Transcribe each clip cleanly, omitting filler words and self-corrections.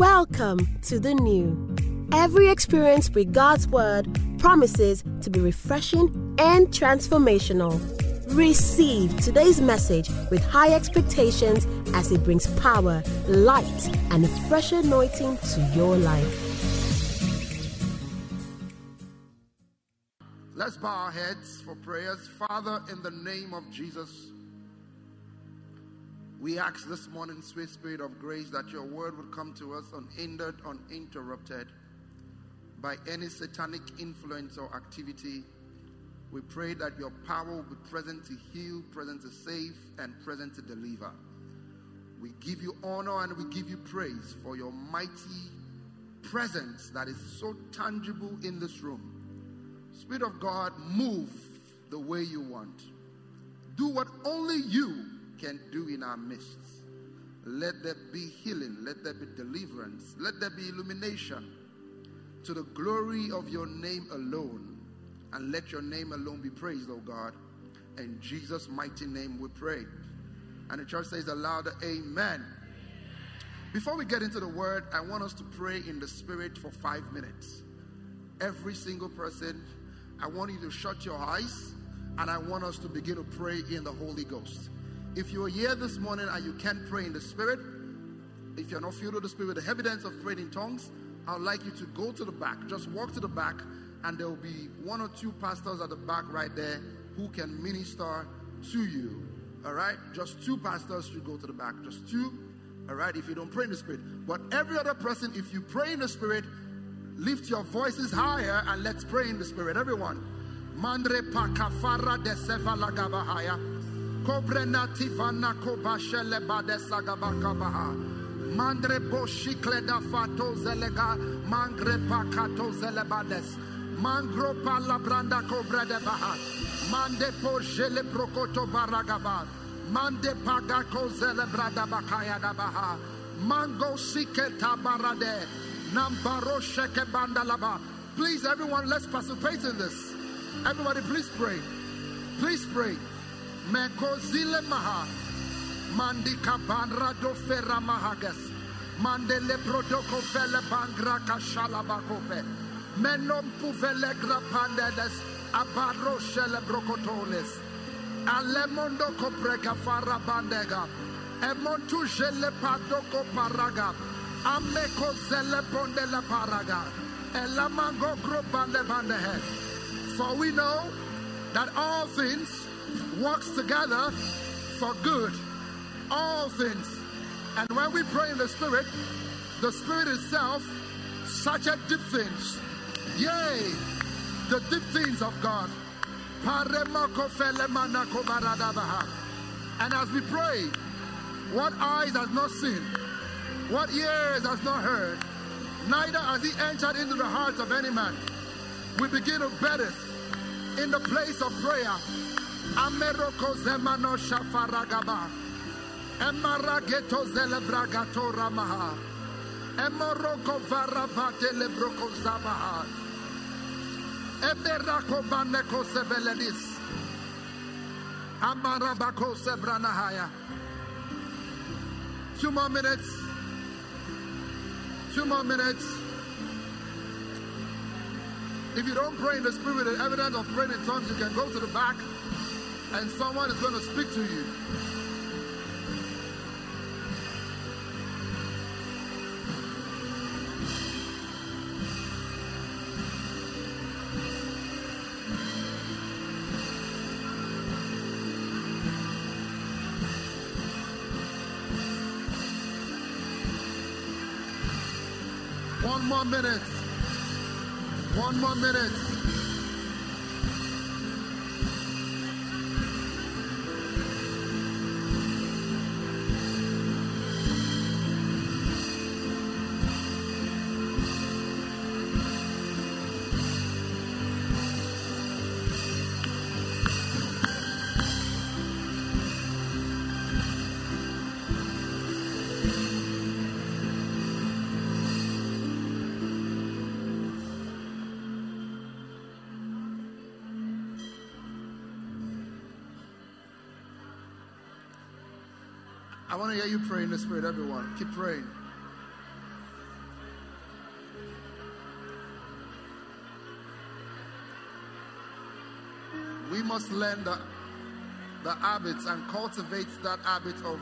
Welcome to the new. Every experience with God's Word promises to be refreshing and transformational. Receive today's message with high expectations as it brings power, light, and a fresh anointing to your life. Let's bow our heads for prayers. Father, in the name of Jesus, we ask this morning, sweet Spirit of grace, that your word would come to us unhindered, uninterrupted by any satanic influence or activity. We pray that your power will be present to heal, present to save, and present to deliver. We give you honor and we give you praise for your mighty presence that is so tangible in this room. Spirit of God, move the way you want. Do what only you can do in our midst. Let there be healing, let there be deliverance, let there be illumination to the glory of your name alone, and let your name alone be praised, oh God. In Jesus' mighty name we pray. And the church says aloud, amen. Before we get into the word, I want us to pray in the spirit for 5 minutes. Every single person, I want you to shut your eyes and I want us to begin to pray in the Holy Ghost. If you're here this morning and you can't pray in the Spirit, if you're not filled with the Spirit, the evidence of praying in tongues, I'd like you to go to the back. Just walk to the back and there will be one or two pastors at the back right there who can minister to you. All right? Just two pastors should go to the back. Just two. All right? If you don't pray in the Spirit. But every other person, if you pray in the Spirit, lift your voices higher and let's pray in the Spirit. Everyone. Mandre pa kafara de seva lagabahaya. Kobrena tivana kobashele badesa gabakabaha mandre boshikle da fato zelega mangre pakato zele bades mangro pala branda kobra de baha mande poshele prokoto baragaba mande pagako zele brada bakaya gabaha mango siketa barade nambaro sheke bandalaba. Please, everyone, let's participate in this. Everybody, please pray. Please pray. Mekozile maha mandika banra do ferra mahagas mandele protoko fele bangra kashala bakope menom puvele grapandes abaro shele brokotoles alemondo kopreka farra bandega emontu shele patoko paraga amekozele bondele paraga elamango grobande bandehe. For we know that all things works together for good, all things. And when we pray in the Spirit itself searches deep things, yea, the deep things of God. And as we pray, what eyes has not seen, what ears has not heard, neither has he entered into the hearts of any man. We begin to bed it in the place of prayer. Ameroko zemano shafaragaba emarageto zelebragato ramaha emoroko varabate lebroko zabaha eberako baneko sebeledis amarabako sebranahaya. 2 more minutes. 2 more minutes. If you don't pray in the Spirit, the evidence of praying in tongues, you can go to the back. And someone is going to speak to you. One more minute. 1 more minute. I want to hear you pray in the Spirit, everyone. Keep praying. must learn the habits and cultivate that habit of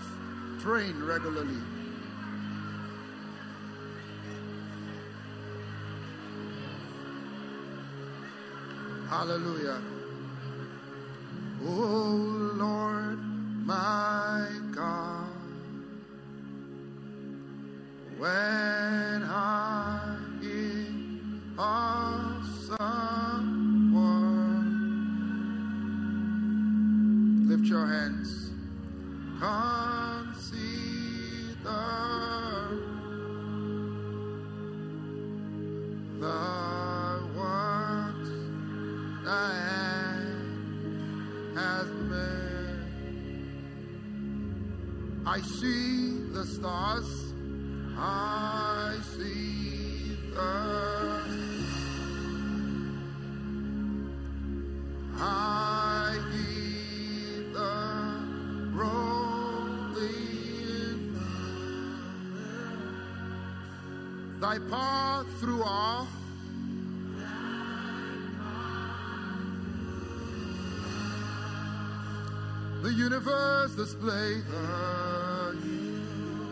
praying regularly. Hallelujah. Oh Lord, my God, when I'm in awesome world, lift your hands. Consider the I see the stars, I see the I hear the rolling. Thy path through all. The universe displays the universe.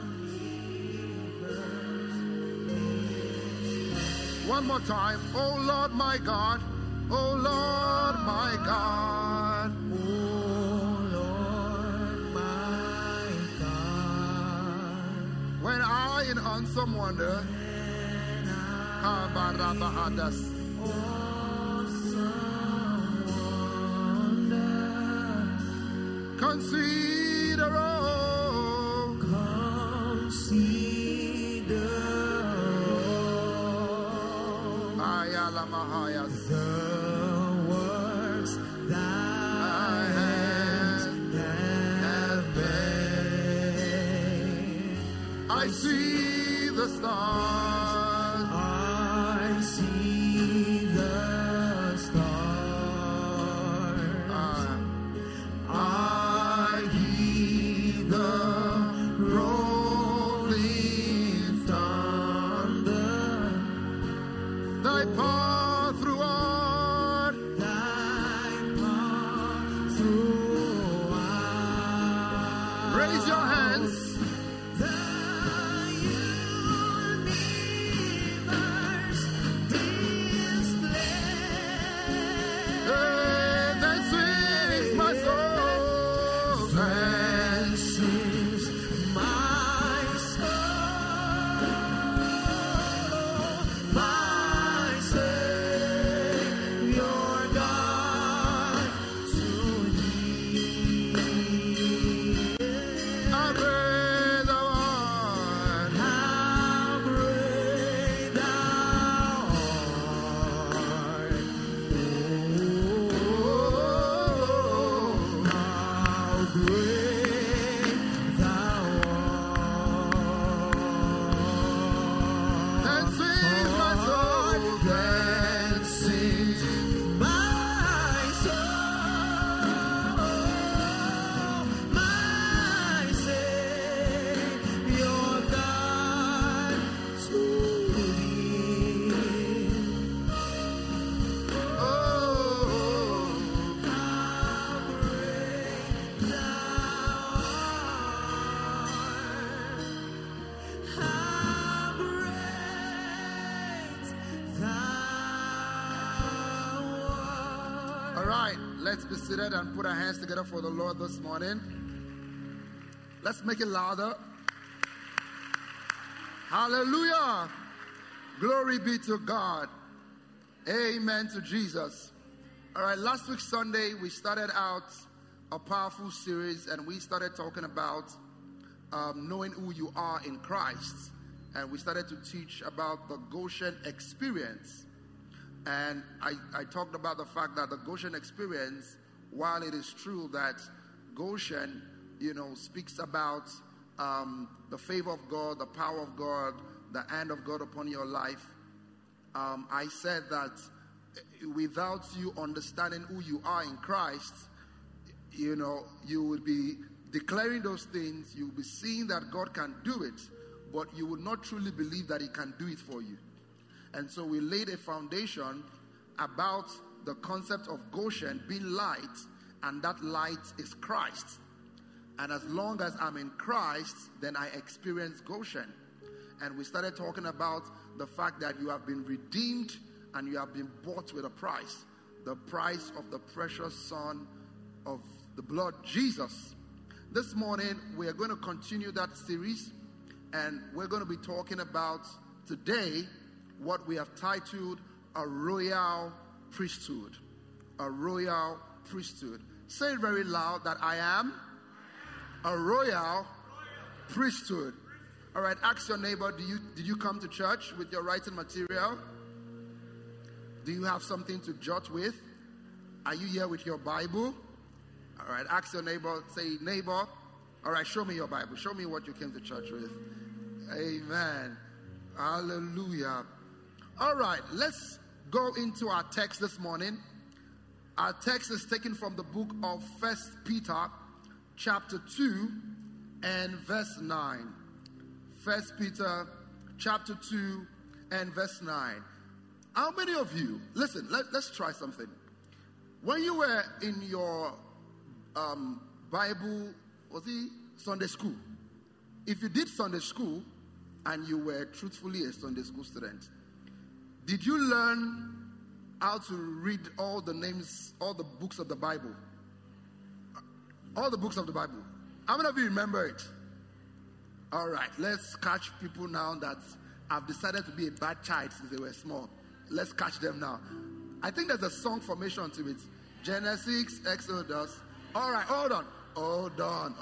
One more time. Oh Lord, my God. Oh Lord, my God. Oh Lord, my God. When I in awesome wonder. Consider, oh, consider, oh, the works thy hands have made. I see the stars, I see the stars. And put our hands together for the Lord this morning. Let's make it louder. Hallelujah. Glory be to God. Amen to Jesus. All right, last week Sunday we started out a powerful series, and we started talking about knowing who you are in Christ, and we started to teach about the Goshen experience. And I talked about the fact that the Goshen experience, while it is true that Goshen, you know, speaks about the favor of God, the power of God, the hand of God upon your life, I said that without you understanding who you are in Christ, you know, you would be declaring those things, you would be seeing that God can do it, but you would not truly believe that He can do it for you. And so we laid a foundation about the concept of Goshen being light, and that light is Christ. And as long as I'm in Christ, then I experience Goshen. And we started talking about the fact that you have been redeemed and you have been bought with a price. The price of the precious Son of the blood, Jesus. This morning, we are going to continue that series. And we're going to be talking about today what we have titled A Royal Priesthood. A Royal Priesthood. Say it very loud that I am a royal priesthood. All right, ask your neighbor, did you come to church with your writing material? Do you have something to jot with? Are you here with your Bible? All right, ask your neighbor, say, neighbor, all right, show me your Bible. Show me what you came to church with. Amen. Hallelujah. All right, let's go into our text this morning. Our text is taken from the book of 1 Peter chapter 2 and verse 9. 1 Peter chapter 2 and verse 9. How many of you, listen, let's try something. When you were in your Bible, Sunday school, if you did Sunday school and you were truthfully a Sunday school student, did you learn how to read all the names, all the books of the Bible? All the books of the Bible. How many of you remember it? All right, let's catch people now that have decided to be a bad child since they were small. Let's catch them now. I think there's a song formation to it. Genesis, Exodus. All right, hold on. Hold on.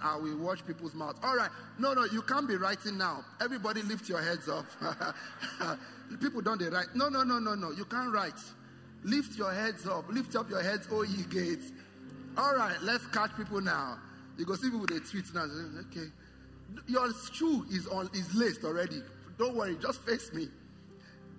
I will watch people's mouths. All right. No, you can't be writing now. Everybody lift your heads up. People don't they write. No. You can't write. Lift your heads up. Lift up your heads, O ye gates. All right. Let's catch people now. You go see people, they tweet now. Okay. Your shoe is laced already. Don't worry. Just face me.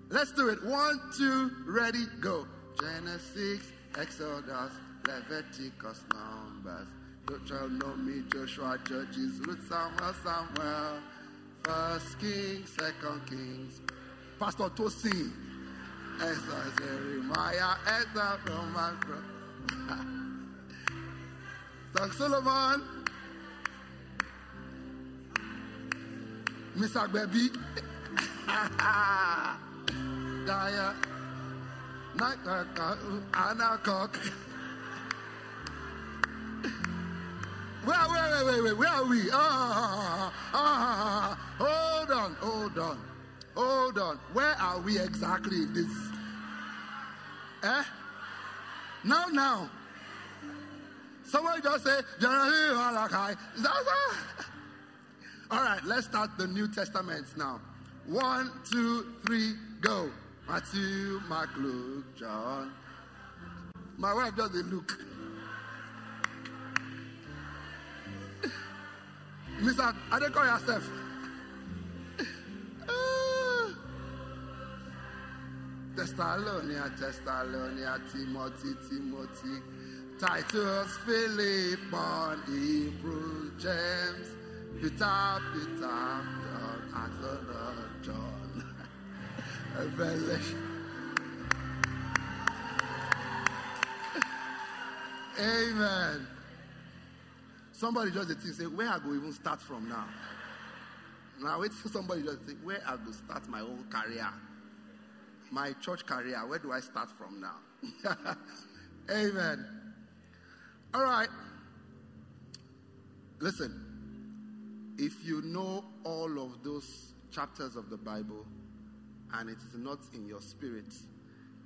Let's do it. 1, 2, ready, go. Genesis, Exodus, Leviticus, Numbers. You shall know me, Joshua, Judges, Ruth, Samuel, 1 Kings, 2 Kings, Pastor Tosin, Esther, Jeremiah, Esther, Roman, Song Solomon, Mr. Baby, Daya, Anna Cock. Wait, where are we? Hold on. Where are we exactly in this? Now. Somebody just say, all right, let's start the New Testament now. 1, 2, 3, go. Matthew, Mark, Luke, John. My wife doesn't look. Mr. I don't call yourself. Thessalonica, Timothy, Titus, Philemon, Hebrews, James, Peter, John, Acts, John, Revelation. Amen. Somebody just say, where I go even start from now? Now wait for somebody just think, where I go start my own career? My church career, where do I start from now? Amen. All right. Listen, if you know all of those chapters of the Bible and it is not in your spirit,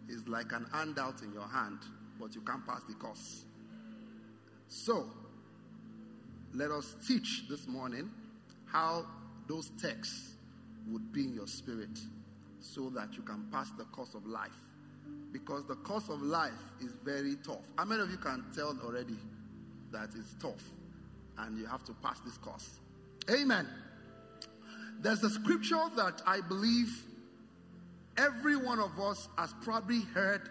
it's like an handout in your hand, but you can't pass the course. So, let us teach this morning how those texts would be in your spirit so that you can pass the course of life. Because the course of life is very tough. How many of you can tell already that it's tough and you have to pass this course? Amen. There's a scripture that I believe every one of us has probably heard.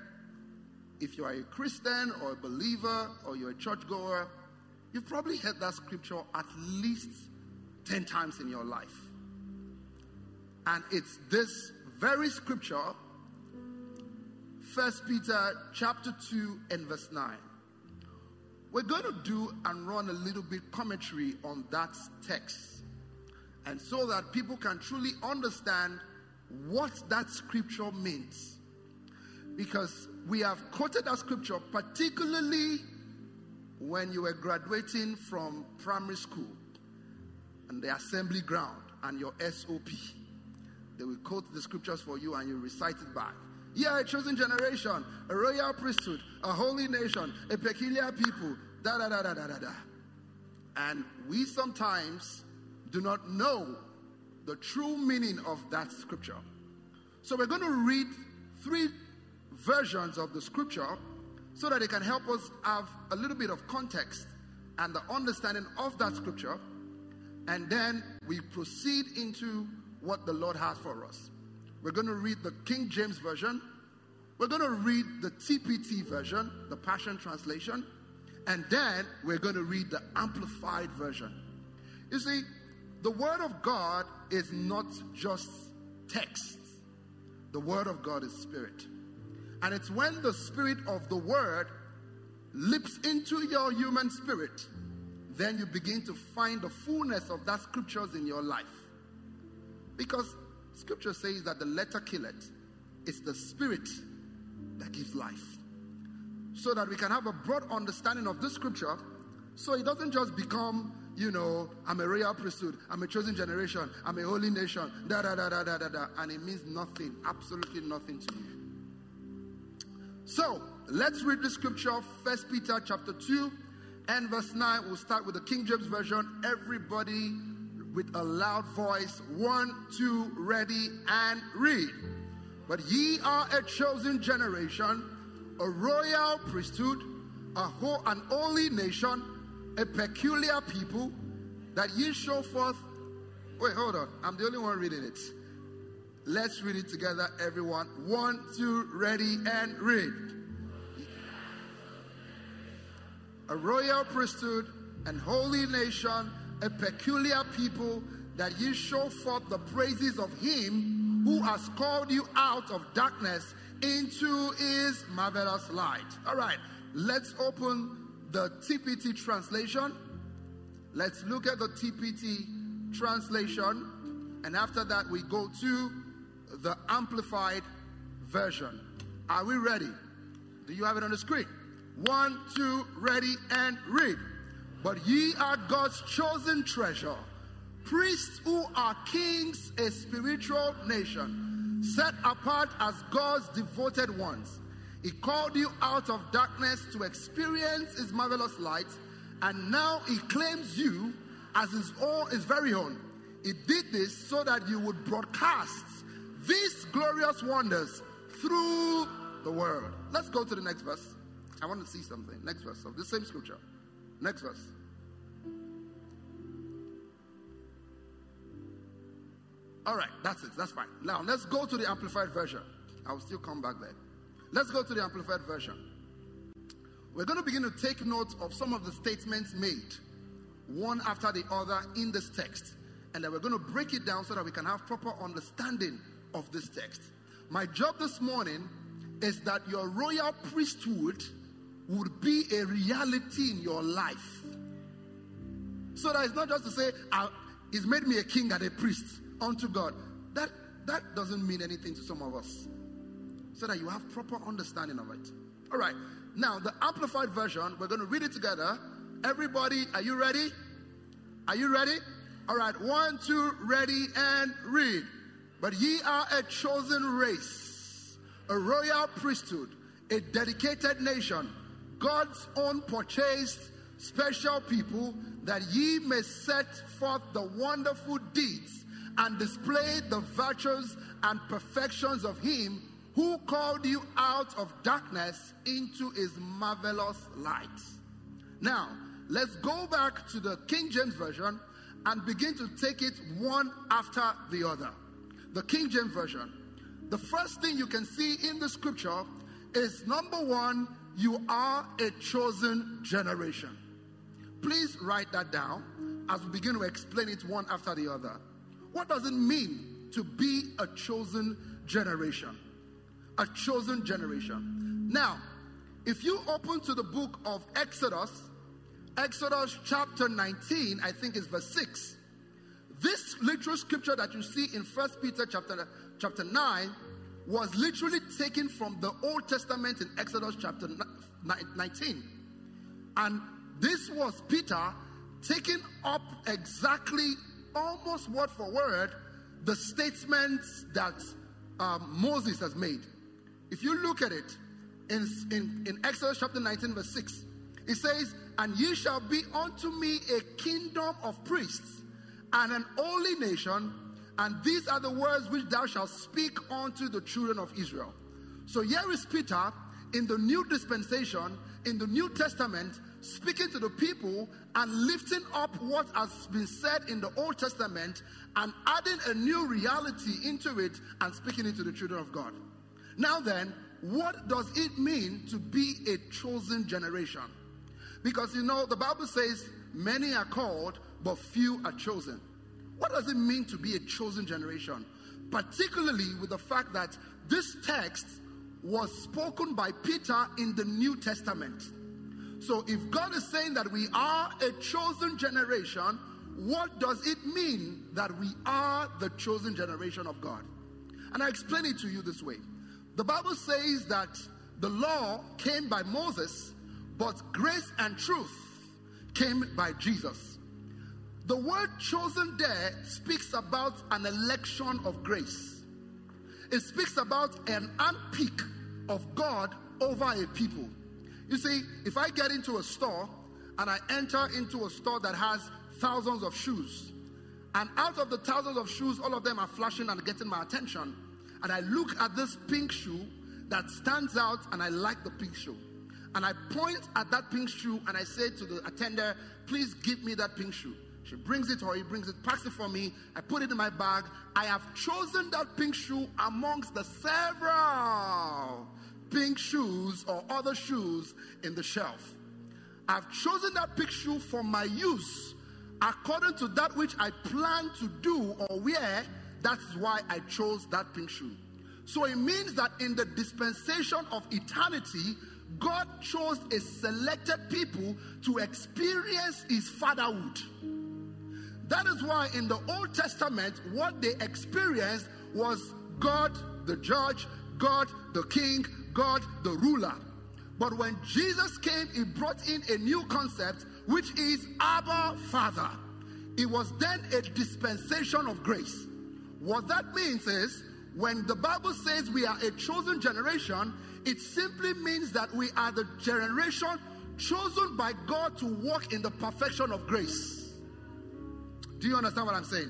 If you are a Christian or a believer or you're a churchgoer, you've probably heard that scripture at least 10 times in your life. And it's this very scripture, 1 First Peter chapter 2 and verse 9. We're going to do and run a little bit commentary on that text, and so that people can truly understand what that scripture means, because we have quoted that scripture particularly when you were graduating from primary school and the assembly ground and your SOP. They will quote the scriptures for you and you recite it back. Yeah, a chosen generation, a royal priesthood, a holy nation, a peculiar people, da da da da da da da. And we sometimes do not know the true meaning of that scripture. So we're going to read three versions of the scripture so that it can help us have a little bit of context and the understanding of that scripture. And then we proceed into what the Lord has for us. We're going to read the King James Version. We're going to read the TPT version, the Passion Translation. And then we're going to read the Amplified Version. You see, the Word of God is not just text. The Word of God is Spirit. And it's when the Spirit of the Word leaps into your human spirit, then you begin to find the fullness of that scriptures in your life. Because scripture says that the letter killeth, it's the spirit that gives life. So that we can have a broad understanding of this scripture, so it doesn't just become, you know, I'm a royal priesthood, I'm a chosen generation, I'm a holy nation, da da da da da da da, and it means nothing, absolutely nothing to you. So let's read the scripture, 1 Peter chapter 2 and verse 9. We'll start with the King James Version. Everybody with a loud voice, 1, 2, ready, and read. But ye are a chosen generation, a royal priesthood, an holy nation, a peculiar people, that ye show forth. Wait, hold on. I'm the only one reading it. Let's read it together, everyone. 1, 2, ready, and read. A royal priesthood, an holy nation, a peculiar people, that ye show forth the praises of him who has called you out of darkness into his marvelous light. All right, let's open the TPT translation. Let's look at the TPT translation, and after that we go to the Amplified Version. Are we ready? Do you have it on the screen? 1, 2, ready, and read. But ye are God's chosen treasure, priests who are kings, a spiritual nation, set apart as God's devoted ones. He called you out of darkness to experience his marvelous light, and now he claims you as his very own. He did this so that you would broadcast these glorious wonders through the world. Let's go to the next verse. I want to see something. Next verse of the same scripture. Next verse. All right, that's it. That's fine. Now, let's go to the Amplified Version. I'll still come back there. Let's go to the Amplified Version. We're going to begin to take note of some of the statements made, one after the other, in this text. And then we're going to break it down so that we can have proper understanding of this text. My job this morning is that your royal priesthood would be a reality in your life. So that it's not just to say, he's made me a king and a priest unto God. That doesn't mean anything to some of us. So that you have proper understanding of it. All right. Now, the Amplified Version, we're going to read it together. Everybody, are you ready? Are you ready? All right. 1, 2, ready, and read. But ye are a chosen race, a royal priesthood, a dedicated nation, God's own purchased special people, that ye may set forth the wonderful deeds and display the virtues and perfections of him who called you out of darkness into his marvelous light. Now, let's go back to the King James Version and begin to take it one after the other. The King James Version. The first thing you can see in the scripture is, number one, you are a chosen generation. Please write that down as we begin to explain it one after the other. What does it mean to be a chosen generation? a chosen generation. Now, if you open to the book of Exodus chapter 19, I think it's verse 6. This literal scripture that you see in 1 Peter chapter 9 was literally taken from the Old Testament in Exodus chapter 19. And this was Peter taking up exactly, almost word for word, the statements that Moses has made. If you look at it, in Exodus chapter 19 verse 6, it says, "And ye shall be unto me a kingdom of priests and an holy nation, and these are the words which thou shalt speak unto the children of Israel." So here is Peter in the new dispensation, in the New Testament, speaking to the people and lifting up what has been said in the Old Testament and adding a new reality into it and speaking it to the children of God. Now then, what does it mean to be a chosen generation? Because you know, the Bible says, many are called, but few are chosen. What does it mean to be a chosen generation? Particularly with the fact that this text was spoken by Peter in the New Testament. So if God is saying that we are a chosen generation, what does it mean that we are the chosen generation of God? And I explain it to you this way. The Bible says that the law came by Moses, but grace and truth came by Jesus. The word chosen there speaks about an election of grace. It speaks about an handpick of God over a people. You see, if I get into a store and I enter into a store that has thousands of shoes, and out of the thousands of shoes, all of them are flashing and getting my attention, and I look at this pink shoe that stands out and I like the pink shoe, and I point at that pink shoe and I say to the attendant, "Please give me that pink shoe." She brings it, or he brings it, packs it for me. I put it in my bag. I have chosen that pink shoe amongst the several pink shoes or other shoes in the shelf. I've chosen that pink shoe for my use according to that which I plan to do or wear. That's why I chose that pink shoe. So it means that in the dispensation of eternity, God chose a selected people to experience his fatherhood. That is why in the Old Testament, what they experienced was God the judge, God the king, God the ruler. But when Jesus came, he brought in a new concept, which is Abba Father. It was then a dispensation of grace. What that means is, when the Bible says we are a chosen generation, it simply means that we are the generation chosen by God to walk in the perfection of grace. Do you understand what I'm saying?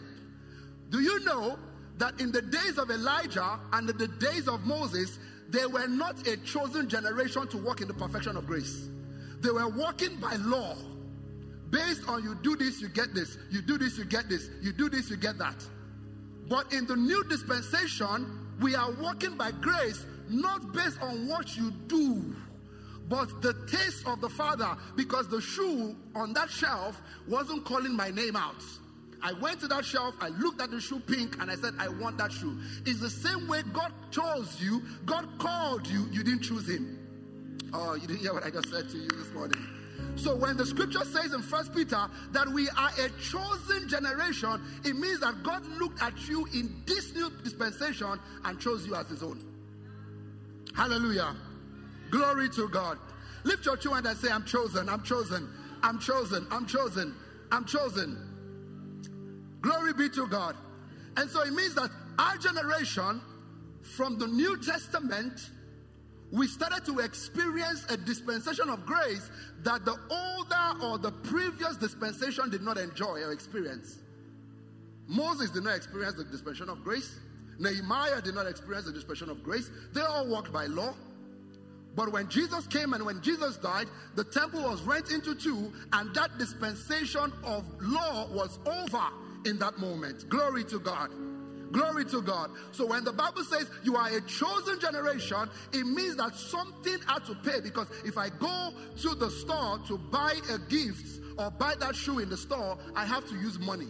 Do you know that in the days of Elijah and in the days of Moses, they were not a chosen generation to walk in the perfection of grace? They were walking by law. Based on you do this, you get this. You do this, you get this. You do this, you get that. But in the new dispensation, we are walking by grace, not based on what you do, but the taste of the Father, because the shoe on that shelf wasn't calling my name out. I went to that shelf, I looked at the shoe pink, and I said, I want that shoe. It's the same way God chose you, God called you, you didn't choose him. Oh, you didn't hear what I just said to you this morning. So when the scripture says in 1 Peter that we are a chosen generation, it means that God looked at you in this new dispensation and chose you as his own. Hallelujah. Glory to God. Lift your two hands and say, I'm chosen, I'm chosen, I'm chosen, I'm chosen, I'm chosen. Glory be to God. And so it means that our generation, from the New Testament, we started to experience a dispensation of grace that the older or the previous dispensation did not enjoy or experience. Moses did not experience the dispensation of grace. Nehemiah did not experience the dispensation of grace. They all walked by law. But when Jesus came and when Jesus died, the temple was rent into two, and that dispensation of law was over in that moment. Glory to God. Glory to God. So when the Bible says you are a chosen generation, it means that something had to pay. Because if I go to the store to buy a gift or buy that shoe in the store, I have to use money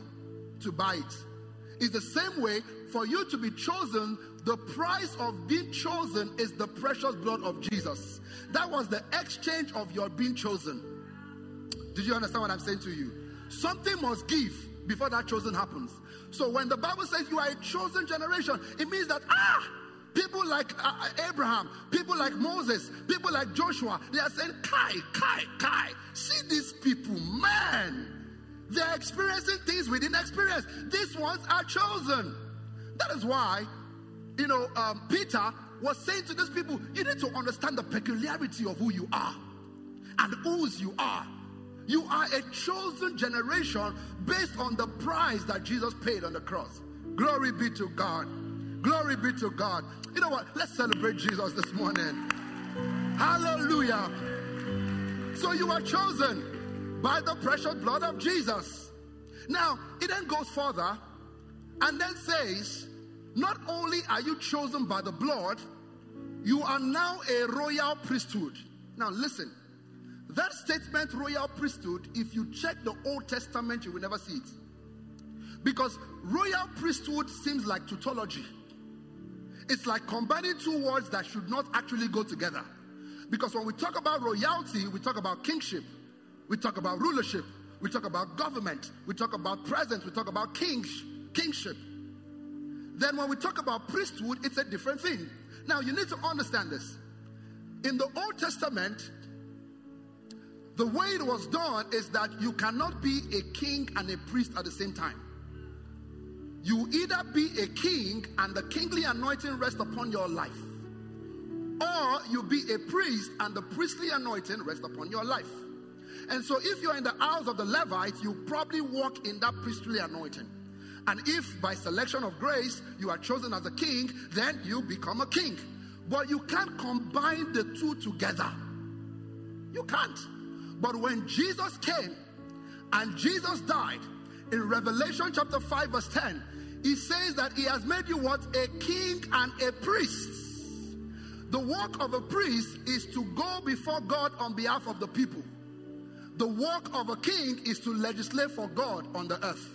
to buy it. It's the same way for you to be chosen. The price of being chosen is the precious blood of Jesus. That was the exchange of your being chosen. Did you understand what I'm saying to you? Something must give before that chosen happens. So when the Bible says you are a chosen generation, it means that people like Abraham, people like Moses, people like Joshua, they are saying, Kai, see these people, man. They're experiencing things we didn't experience. These ones are chosen. That is why, Peter was saying to these people, you need to understand the peculiarity of who you are and whose you are. You are a chosen generation based on the price that Jesus paid on the cross. Glory be to God. Glory be to God. You know what? Let's celebrate Jesus this morning. Hallelujah. So you are chosen by the precious blood of Jesus. Now, it then goes further and then says, not only are you chosen by the blood, you are now a royal priesthood. Now listen. That statement, royal priesthood, if you check the Old Testament, you will never see it. Because royal priesthood seems like tautology. It's like combining two words that should not actually go together. Because when we talk about royalty, we talk about kingship. We talk about rulership. We talk about government. We talk about presence. We talk about kingship. Then when we talk about priesthood, it's a different thing. Now, you need to understand this. In the Old Testament, the way it was done is that you cannot be a king and a priest at the same time. You either be a king and the kingly anointing rests upon your life, or you be a priest and the priestly anointing rests upon your life. And so if you're in the house of the Levites, you probably walk in that priestly anointing. And if by selection of grace you are chosen as a king, then you become a king. But you can't combine the two together. You can't. But when Jesus came and Jesus died, in Revelation chapter 5 verse 10, he says that he has made you what? A king and a priest. The work of a priest is to go before God on behalf of the people. The work of a king is to legislate for God on the earth.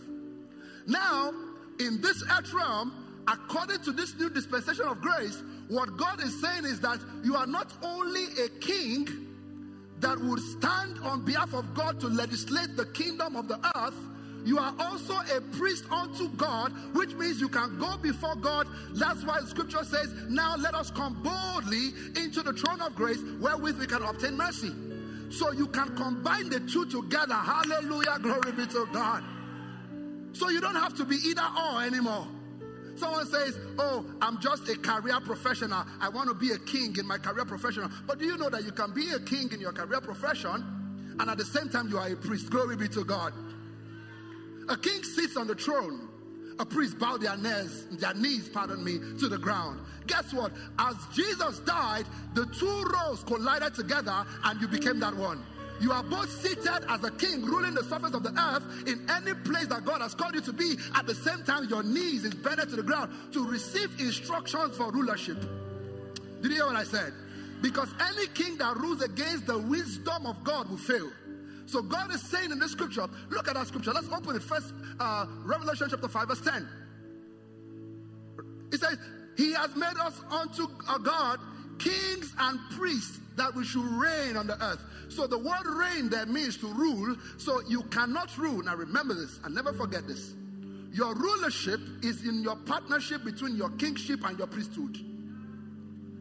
Now, in this earth realm, according to this new dispensation of grace, what God is saying is that you are not only a king that would stand on behalf of God to legislate the kingdom of the earth, you are also a priest unto God, which means you can go before God. That's why scripture says, now let us come boldly into the throne of grace, wherewith we can obtain mercy. So you can combine the two together. Hallelujah, glory be to God. So you don't have to be either or anymore. Someone says, oh, I'm just a career professional. I want to be a king in my career profession. But do you know that you can be a king in your career profession, and at the same time you are a priest? Glory be to God. A king sits on the throne. A priest bow their knees to the ground. Guess what? As Jesus died, the two roles collided together and you became that one. You are both seated as a king ruling the surface of the earth in any place that God has called you to be. At the same time, your knees is bent to the ground to receive instructions for rulership. Did you hear what I said? Because any king that rules against the wisdom of God will fail. So God is saying in this scripture, look at that scripture. Let's open it first, Revelation chapter 5 verse 10. It says, he has made us unto a God kings and priests, that we should reign on the earth. So the word reign there means to rule. So you cannot rule. Now remember this and never forget this. Your rulership is in your partnership between your kingship and your priesthood.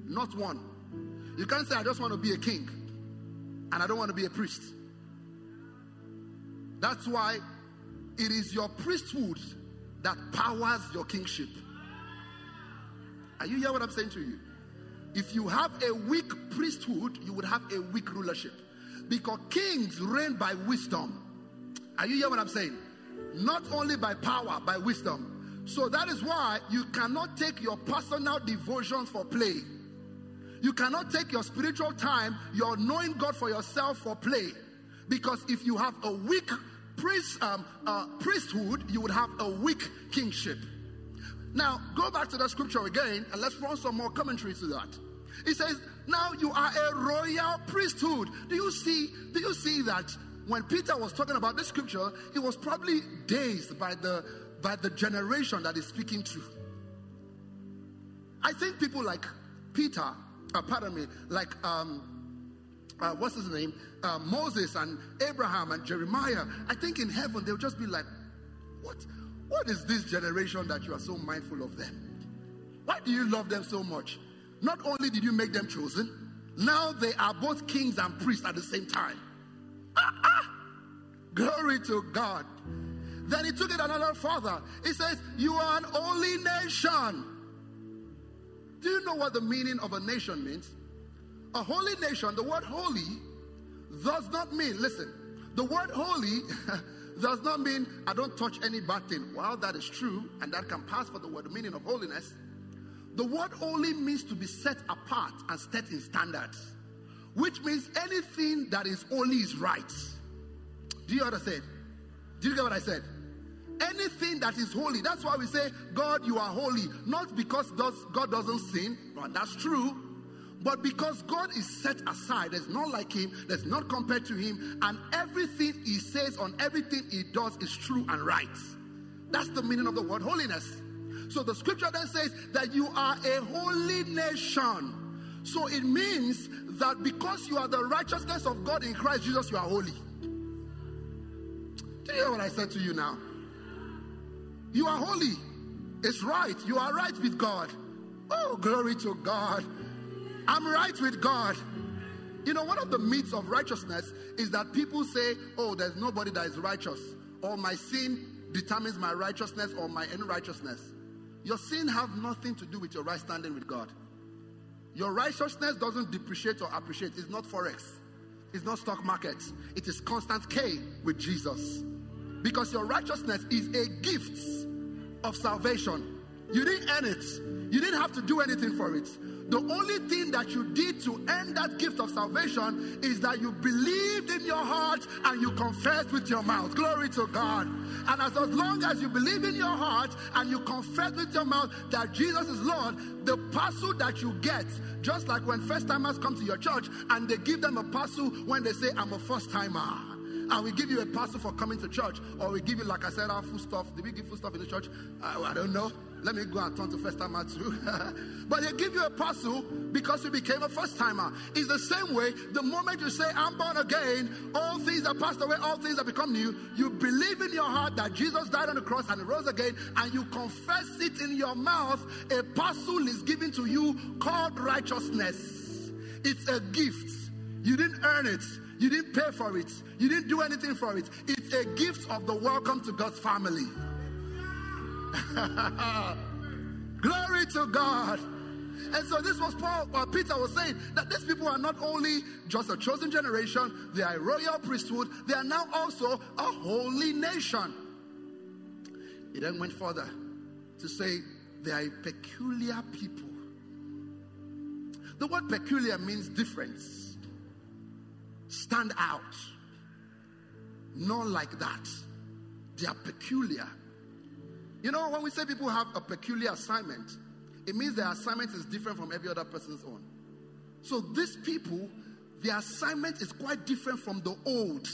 Not one. You can't say, I just want to be a king and I don't want to be a priest. That's why it is your priesthood that powers your kingship. Are you hearing what I'm saying to you? If you have a weak priesthood, you would have a weak rulership. Because kings reign by wisdom. Are you hearing what I'm saying? Not only by power, by wisdom. So that is why you cannot take your personal devotions for play. You cannot take your spiritual time, your knowing God for yourself for play. Because if you have a weak priesthood, you would have a weak kingship. Now, go back to the scripture again, and let's run some more commentary to that. It says, now you are a royal priesthood. Do you see that when Peter was talking about this scripture, he was probably dazed by the by the generation that is speaking to. I think people like Peter, Moses and Abraham and Jeremiah, I think in heaven they'll just be like, what is this generation that you are so mindful of them? Why do you love them so much? Not only did you make them chosen, now they are both kings and priests at the same time. Glory to God. Then he took it another further. He says, you are an holy nation. Do you know what the meaning of a nation means? A holy nation, the word holy does not mean, listen, the word holy does not mean I don't touch any bad thing. While that is true, and that can pass for the word, the meaning of holiness, the word holy means to be set apart and set in standards, which means anything that is holy is right. Do you understand? Do you get what I said? Anything that is holy. That's why we say, God, you are holy. Not because God doesn't sin. Right? That's true. But because God is set aside. There's not like him. There's not compared to him. And everything he says on everything he does is true and right. That's the meaning of the word holiness. So the scripture then says that you are a holy nation. So it means that because you are the righteousness of God in Christ Jesus, you are holy. Do you hear what I said to you now? You are holy. It's right. You are right with God. Oh, glory to God. I'm right with God. You know, one of the myths of righteousness is that people say, oh, there's nobody that is righteous. Or my sin determines my righteousness or my unrighteousness. Your sin has nothing to do with your right standing with God. Your righteousness doesn't depreciate or appreciate. It's not forex. It's not stock markets. It is constant K with Jesus. Because your righteousness is a gift of salvation. You didn't earn it. You didn't have to do anything for it. The only thing that you did to earn that gift of salvation is that you believed in your heart and you confessed with your mouth. Glory to God. And as long as you believe in your heart and you confess with your mouth that Jesus is Lord, the parcel that you get, just like when first-timers come to your church and they give them a parcel when they say, I'm a first-timer. And we give you a parcel for coming to church, or we give you, like I said, our food stuff. Did we give food stuff in the church? I don't know. Let me go and turn to first timer too. But they give you a parcel because you became a first timer. It's the same way. The moment you say, I'm born again, all things are passed away, all things have become new. You believe in your heart that Jesus died on the cross and rose again, and you confess it in your mouth. A parcel is given to you called righteousness. It's a gift. You didn't earn it. You didn't pay for it. You didn't do anything for it. It's a gift of the welcome to God's family. Glory to God. And so this was Peter was saying that these people are not only just a chosen generation, they are a royal priesthood, they are now also a holy nation. He then went further to say they are a peculiar people. The word peculiar means difference. Stand out. Not like that. They are peculiar. You know, when we say people have a peculiar assignment, it means their assignment is different from every other person's own. So these people, their assignment is quite different from the old.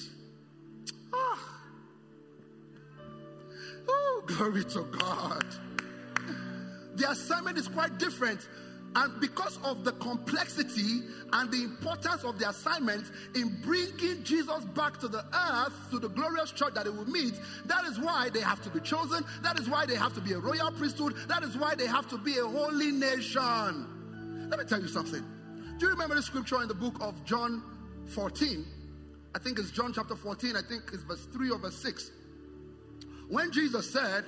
Oh, glory to God. Their assignment is quite different. And because of the complexity and the importance of the assignment in bringing Jesus back to the earth, to the glorious church that they will meet, that is why they have to be chosen. That is why they have to be a royal priesthood. That is why they have to be a holy nation. Let me tell you something. Do you remember the scripture in the book of John 14? I think it's John chapter 14. I think it's verse 3 or verse 6. When Jesus said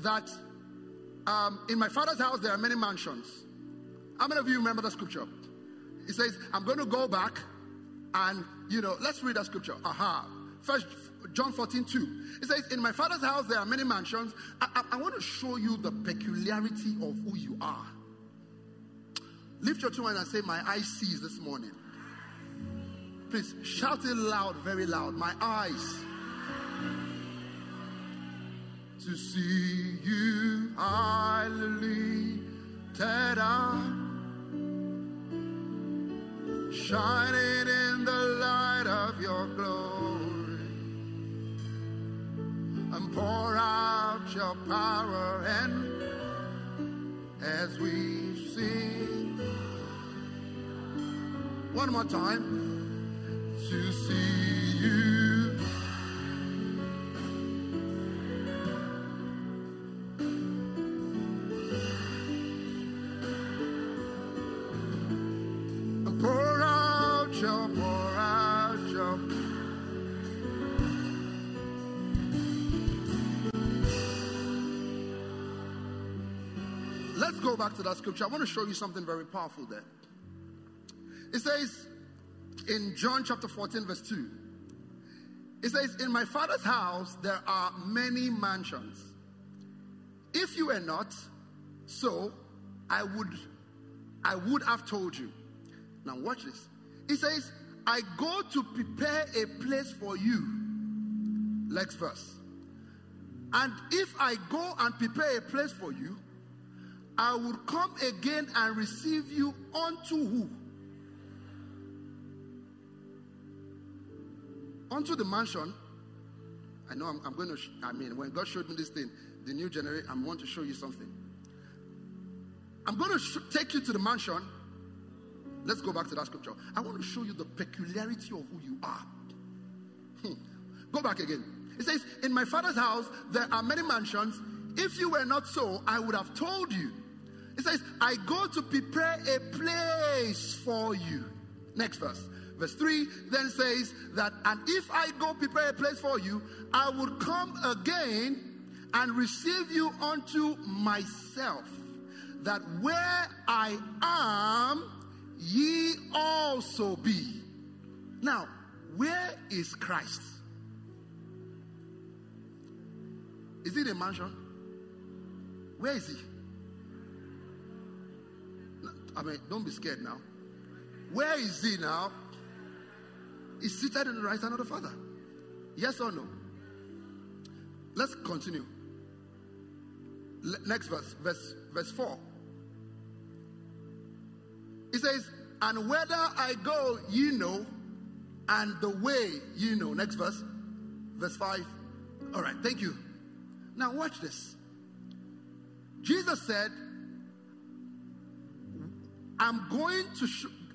that in my Father's house there are many mansions. How many of you remember the scripture? It says, I'm going to go back and, you know, let's read that scripture. First John 14:2. It says, in my Father's house there are many mansions. I want to show you the peculiarity of who you are. Lift your two hands and say, my eyes sees this morning. Please shout it loud, very loud. My eyes. To see you highly lifted up, shining in the light of your glory, and pour out your your power, and as we sing one more time, to see you, and pour out your Let's go back to that scripture. I want to show you something very powerful there. It says in John chapter 14 verse 2. It says, in my Father's house there are many mansions. If you were not, so I would have told you. Now watch this. It says, I go to prepare a place for you. Next verse. And if I go and prepare a place for you, I will come again and receive you unto who? Unto the mansion. I know I'm going to, when God showed me this thing, the new generation, I want to show you something. I'm going to take you to the mansion. Let's go back to that scripture. I want to show you the peculiarity of who you are. Go back again. It says, in my Father's house, there are many mansions. If you were not so, I would have told you. It says, I go to prepare a place for you. Next verse. Verse 3 then says that, and if I go prepare a place for you, I will come again and receive you unto myself, that where I am, ye also be. Now, where is Christ? Is it a mansion? Where is he? Don't be scared now. Where is he now? He's seated in the right hand of the Father. Yes or no? Let's continue. Next verse, verse 4. It says, and whether I go, you know, and the way, you know. Next verse, verse 5. All right, thank you. Now watch this. Jesus said, I'm going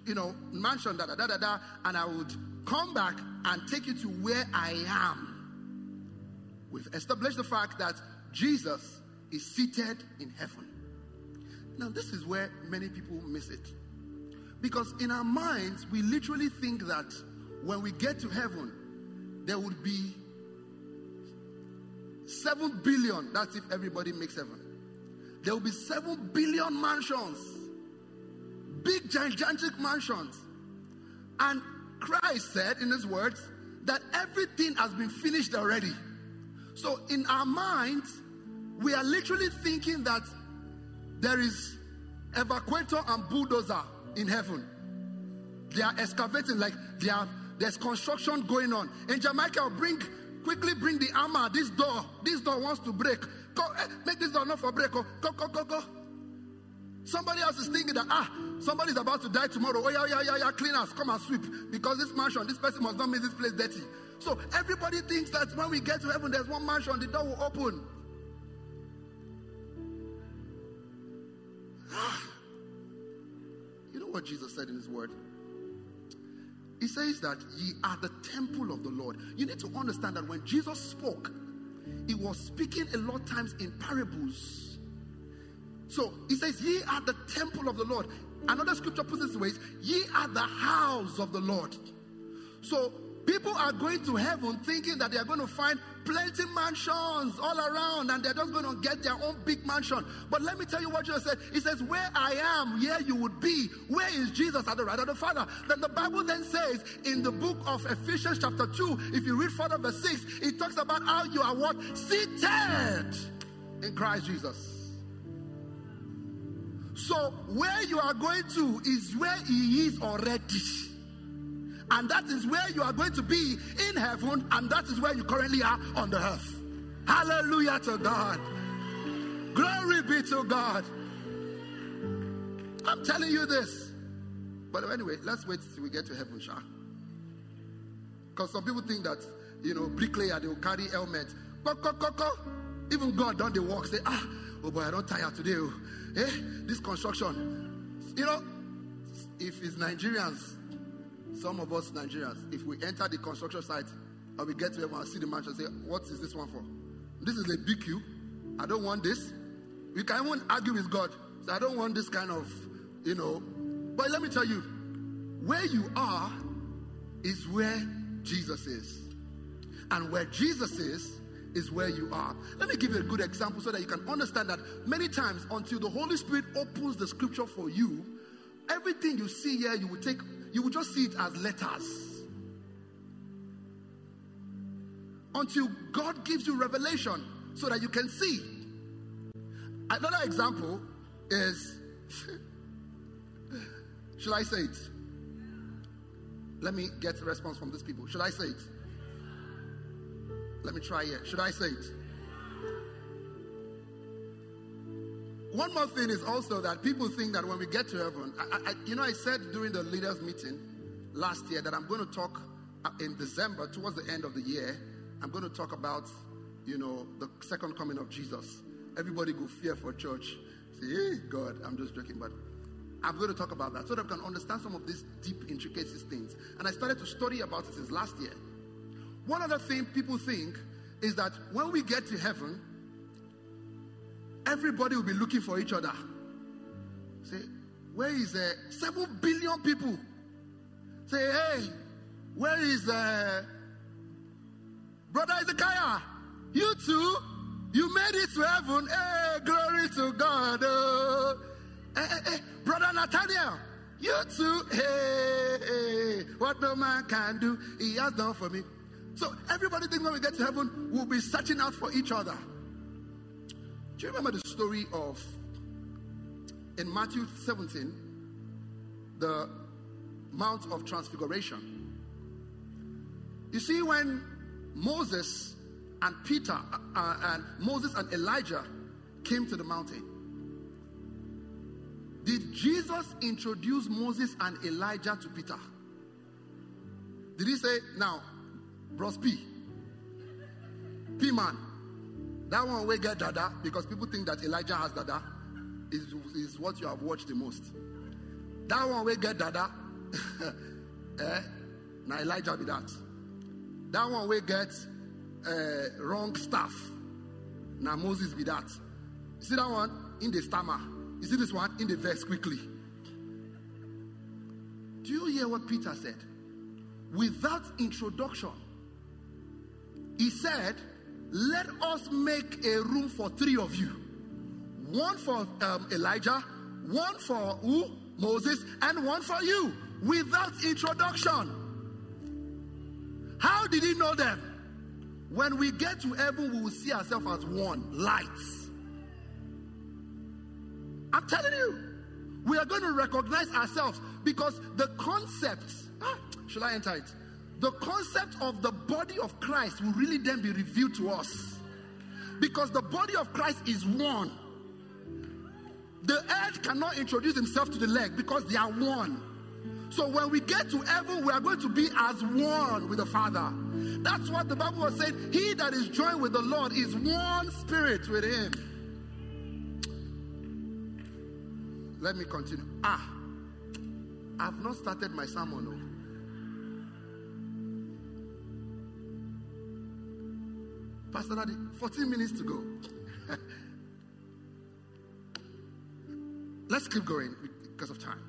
to, mansion, and I would come back and take you to where I am. We've established the fact that Jesus is seated in heaven. Now, this is where many people miss it. Because in our minds, we literally think that when we get to heaven, there would be 7 billion. That's if everybody makes heaven. There will be 7 billion mansions. Big, gigantic mansions. And Christ said in his words that everything has been finished already. So in our minds, we are literally thinking that there is evacuator and bulldozer in heaven. They are excavating, like there's construction going on. And Jamaica, quickly bring the hammer. This door wants to break. Go, make this door not for break. Go. Somebody else is thinking that, somebody's about to die tomorrow. Oh, yeah, cleaners, come and sweep. Because this mansion, this person must not make this place dirty. So everybody thinks that when we get to heaven, there's one mansion, the door will open. You know what Jesus said in his word? He says that ye are the temple of the Lord. You need to understand that when Jesus spoke, he was speaking a lot of times in parables. So he says, ye are the temple of the Lord. Another scripture puts it this way, ye are the house of the Lord. So people are going to heaven thinking that they are going to find plenty mansions all around, and they're just going to get their own big mansion. But let me tell you what Jesus said. He says, where I am, here you would be. Where is Jesus? At the right of the Father. Then the Bible then says in the book of Ephesians chapter 2, if you read further verse 6, it talks about how you are what? Seated in Christ Jesus. So where you are going to is where he is already. And that is where you are going to be in heaven, and that is where you currently are on the earth. Hallelujah to God. Glory be to God. I'm telling you this. But anyway, let's wait till we get to heaven, shall? Because some people think that, bricklayer, they will carry helmets. Even God done the work. Say, oh boy, I don't tire today. Eh? This construction. You know, if it's Nigerians, some of us Nigerians, if we enter the construction site and we get to everyone, see the mansion, say, what is this one for? This is a BQ. I don't want this. We can even argue with God. So I don't want this kind of, you know. But let me tell you, where you are is where Jesus is. And where Jesus is where you are. Let me give you a good example so that you can understand that many times until the Holy Spirit opens the scripture for you, everything you see here, you will just see it as letters. Until God gives you revelation so that you can see. Another example is, shall I say it? Let me get a response from these people. Shall I say it? Let me try here. Should I say it? One more thing is also that people think that when we get to heaven, I said during the leaders meeting last year that I'm going to talk in December, towards the end of the year, I'm going to talk about, you know, the second coming of Jesus. Everybody go fear for church. Say, hey, God, I'm just joking, but I'm going to talk about that so that we can understand some of these deep intricacies things. And I started to study about it since last year. One other thing people think is that when we get to heaven, everybody will be looking for each other. Say, where is 7 billion people? Say, hey, where is Brother Ezekiah? You too? You made it to heaven. Hey, glory to God. Hey, Brother Nathaniel. You too? Hey, what no man can do, he has done for me. So everybody thinks when we get to heaven, we'll be searching out for each other. Do you remember the story of, in Matthew 17, the Mount of Transfiguration? You see, when Moses and Peter, and Moses and Elijah came to the mountain, did Jesus introduce Moses and Elijah to Peter? Did he say, now, Bros P man, that one we get dada, because people think that Elijah has dada, is what you have watched the most. That one we get dada, now Elijah be that. That one we get wrong staff, now Moses be that. You see that one in the stammer. You see this one in the verse quickly. Do you hear what Peter said? Without introduction. He said, let us make a room for 3 of you. One for Elijah, one for who? Moses, and one for you. Without introduction. How did he know them? When we get to heaven, we will see ourselves as one. Lights. I'm telling you, we are going to recognize ourselves because the concept, should I enter it? The concept of the body of Christ will really then be revealed to us. Because the body of Christ is one. The head cannot introduce himself to the leg because they are one. So when we get to heaven, we are going to be as one with the Father. That's what the Bible was saying. He that is joined with the Lord is one spirit with him. Let me continue. I've not started my sermon though. Pastor Daddy, 14 minutes to go. Let's keep going because of time.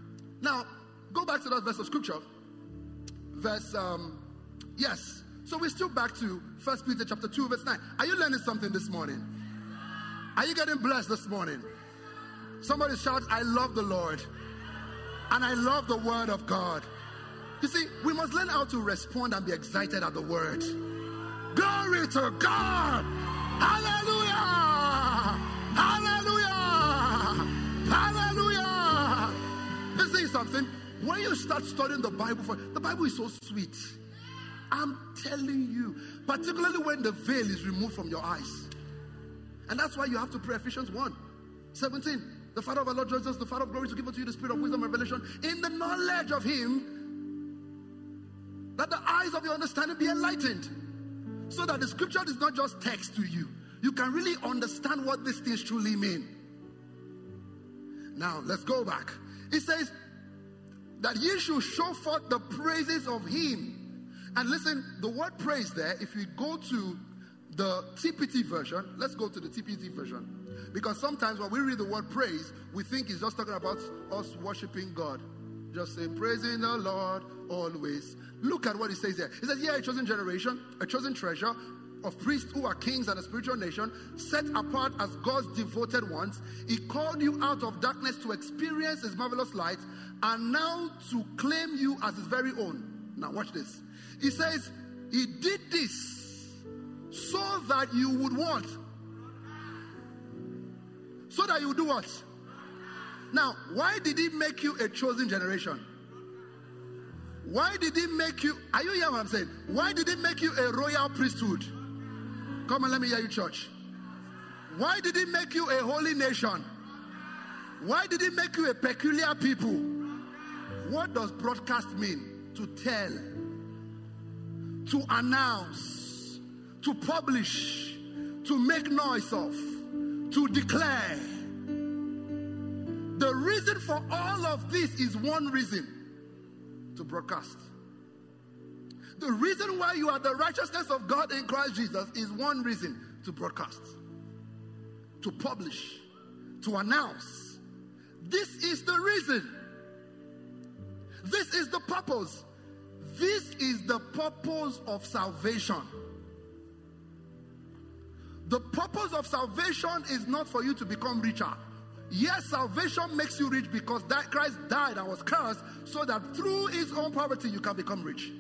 Now, go back to that verse of scripture. Yes. So we're still back to 1 Peter chapter 2, verse 9. Are you learning something this morning? Are you getting blessed this morning? Somebody shouts, I love the Lord. And I love the word of God. You see, we must learn how to respond and be excited at the word. Glory to God. Hallelujah. Hallelujah. Hallelujah. Let's say something. When you start studying the Bible, the Bible is so sweet. I'm telling you. Particularly when the veil is removed from your eyes. And that's why you have to pray Ephesians 1:17. The Father of our Lord Jesus, the Father of glory, to give unto you the spirit of wisdom and revelation in the knowledge of him, that the eyes of your understanding be enlightened. So that the scripture is not just text to you. you can really understand what these things truly mean. Now, let's go back. It says that ye should show forth the praises of him. And listen, the word praise there, if we go to the TPT version, let's go to the TPT version. Because sometimes when we read the word praise, we think it's just talking about us worshiping God. Just say, praising the Lord always. Look at what it says there. It says, yeah, a chosen generation, a chosen treasure of priests who are kings and a spiritual nation, set apart as God's devoted ones. He called you out of darkness to experience his marvelous light, and now to claim you as his very own. Now watch this. He says, he did this so that you would what? So that you would do what? Now, why did he make you a chosen generation? Why did he make you, are you hearing what I'm saying? Why did he make you a royal priesthood? Come on, let me hear you, church. Why did he make you a holy nation? Why did he make you a peculiar people? What does broadcast mean? To tell, to announce, to publish, to make noise of, to declare. The reason for all of this is one reason: to broadcast. The reason why you are the righteousness of God in Christ Jesus is one reason: to broadcast, to publish, to announce. This is the reason. This is the purpose. This is the purpose of salvation. The purpose of salvation is not for you to become richer. Yes, salvation makes you rich because that Christ died and was cursed so that through his own poverty you can become rich.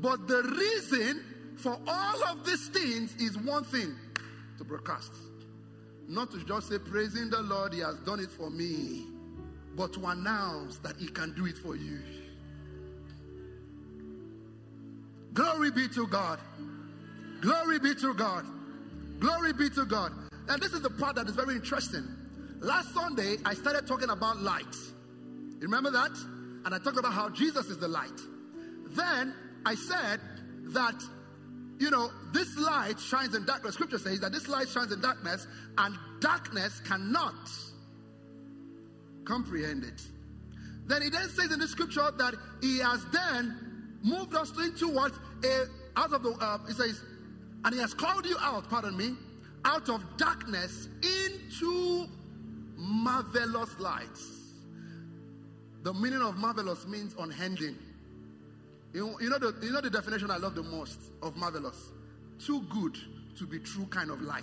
But the reason for all of these things is one thing: to broadcast. Not to just say, praising the Lord, he has done it for me, but to announce that he can do it for you. Glory be to God. Glory be to God. Glory be to God. And this is the part that is very interesting. Last Sunday, I started talking about light. You remember that? And I talked about how Jesus is the light. Then I said that, you know, this light shines in darkness. Scripture says that this light shines in darkness, and darkness cannot comprehend it. Then it then says in the scripture that he has then moved us into what? It says, and he has called you out, out of darkness into marvelous lights. The meaning of marvelous means unending. You know the definition I love the most of marvelous? Too good to be true kind of light.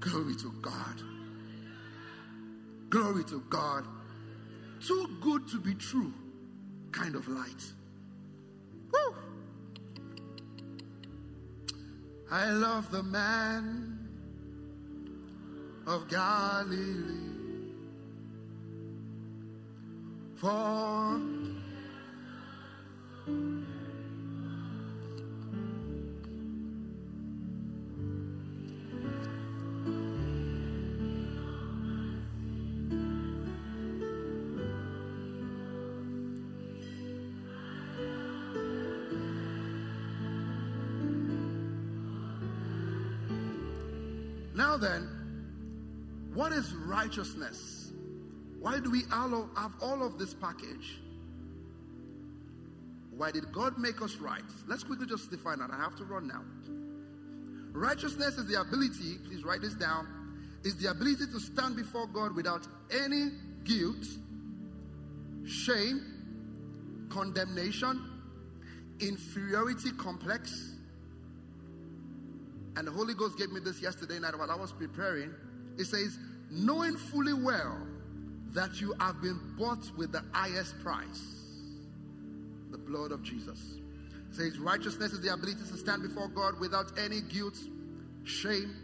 Glory to God. Glory to God. Too good to be true kind of light. Woo! I love the man of Galilee, for now then, what is righteousness? Why do we have all of this package? Why did God make us right? Let's quickly just define that. I have to run now. Righteousness is the ability, please write this down, is the ability to stand before God without any guilt, shame, condemnation, inferiority complex. And the Holy Ghost gave me this yesterday night while I was preparing. It says, knowing fully well that you have been bought with the highest price, the blood of Jesus. It says righteousness is the ability to stand before God without any guilt, shame,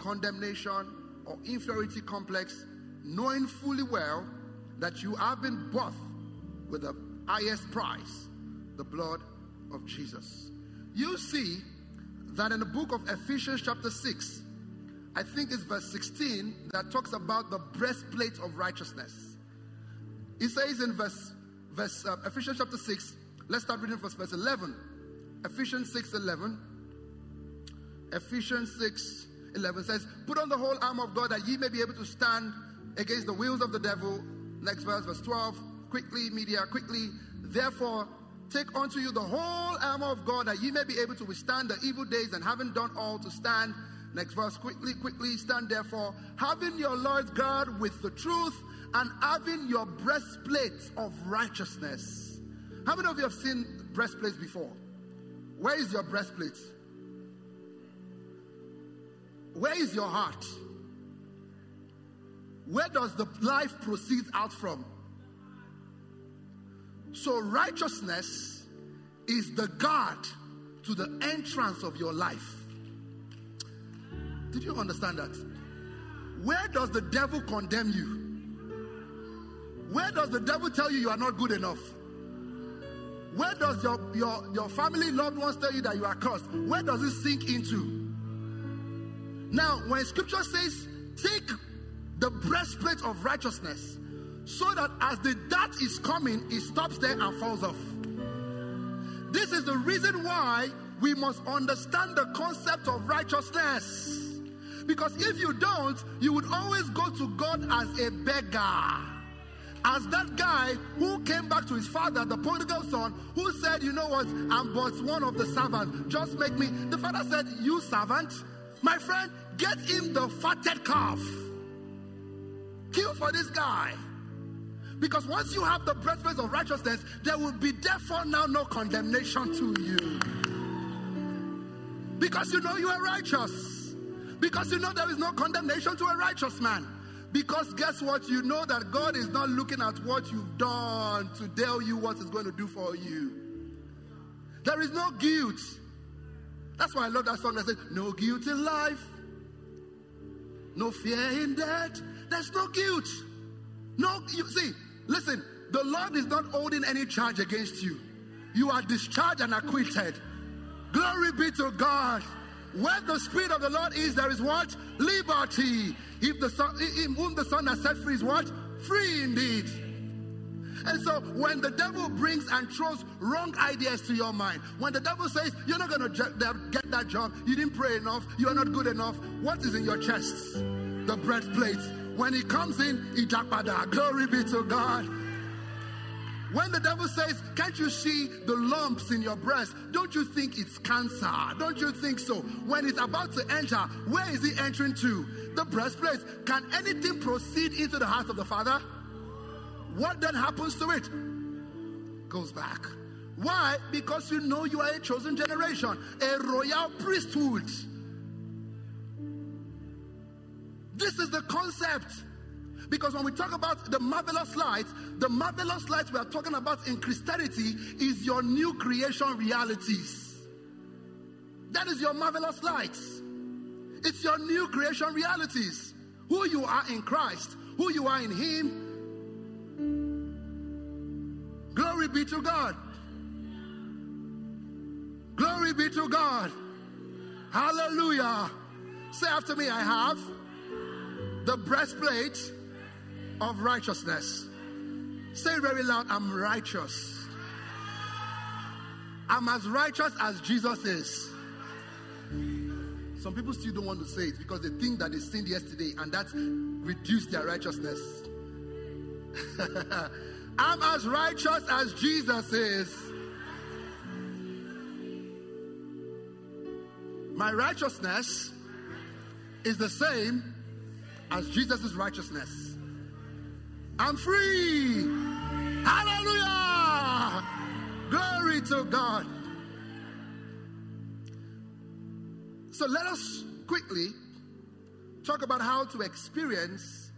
condemnation, or inferiority complex, knowing fully well that you have been bought with the highest price, the blood of Jesus. You see that in the book of Ephesians chapter 6, I think it's verse 16 that talks about the breastplate of righteousness. It says in Ephesians chapter 6, let's start reading from verse 11. Ephesians 6:11. Ephesians 6:11 says, put on the whole armor of God that ye may be able to stand against the wills of the devil. Next verse, verse 12, quickly, therefore take unto you the whole armor of God that ye may be able to withstand the evil days, and having done all to stand. Next verse, quickly, stand therefore, having your loins girded with the truth, and having your breastplate of righteousness. How many of you have seen breastplates before? Where is your breastplate? Where is your heart? Where does the life proceed out from? So righteousness is the guard to the entrance of your life. Did you understand that? Where does the devil condemn you? Where does the devil tell you you are not good enough? Where does your family, loved ones tell you that you are cursed? Where does it sink into? Now, when scripture says, take the breastplate of righteousness, so that as the dart is coming, it stops there and falls off. This is the reason why we must understand the concept of righteousness. Because if you don't, you would always go to God as a beggar. As that guy who came back to his father, the prodigal son, who said, you know what, I'm but one of the servants. Just make me. The father said, you servant, my friend, get him the fatted calf. Kill for this guy. Because once you have the breastplate of righteousness, there will be therefore now no condemnation to you. Because you know you are righteous. Because you know there is no condemnation to a righteous man. Because guess what? You know that God is not looking at what you've done to tell you what He's going to do for you. There is no guilt. That's why I love that song that says, no guilt in life. No fear in death. There's no guilt. No, you see, listen, the Lord is not holding any charge against you. You are discharged and acquitted. Glory be to God. Where the Spirit of the Lord is, there is what? Liberty. If the Son, in whom the Son has set free is what? Free indeed. And so when the devil brings and throws wrong ideas to your mind, when the devil says, you're not going to get that job, you didn't pray enough, you're not good enough, what is in your chest? The breastplate. When he comes in, he jackpada. Glory be to God. When the devil says, can't you see the lumps in your breast? Don't you think it's cancer? Don't you think so? When it's about to enter, where is it entering to? The breastplate. Can anything proceed into the heart of the Father? What then happens to it? Goes back. Why? Because you know you are a chosen generation, a royal priesthood. This is the concept. Because when we talk about the marvelous light we are talking about in Christianity is your new creation realities. That is your marvelous light. It's your new creation realities. Who you are in Christ, who you are in Him. Glory be to God. Glory be to God. Hallelujah. Say after me, I have the breastplate of righteousness. Say very loud, I'm righteous. I'm as righteous as Jesus is. Some people still don't want to say it because they think that they sinned yesterday and that reduced their righteousness. I'm as righteous as Jesus is. My righteousness is the same as Jesus' righteousness. I'm free. Hallelujah. Glory to God. So let us quickly talk about how to experience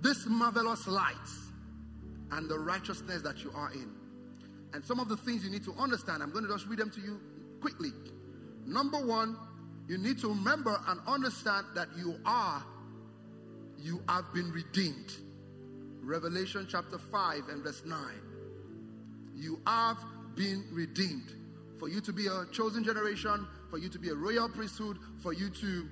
this marvelous light and the righteousness that you are in. And some of the things you need to understand, I'm going to just read them to you quickly. Number one, you need to remember and understand that you have been redeemed. Revelation chapter 5 and verse 9. You have been redeemed. For you to be a chosen generation, for you to be a royal priesthood, for you to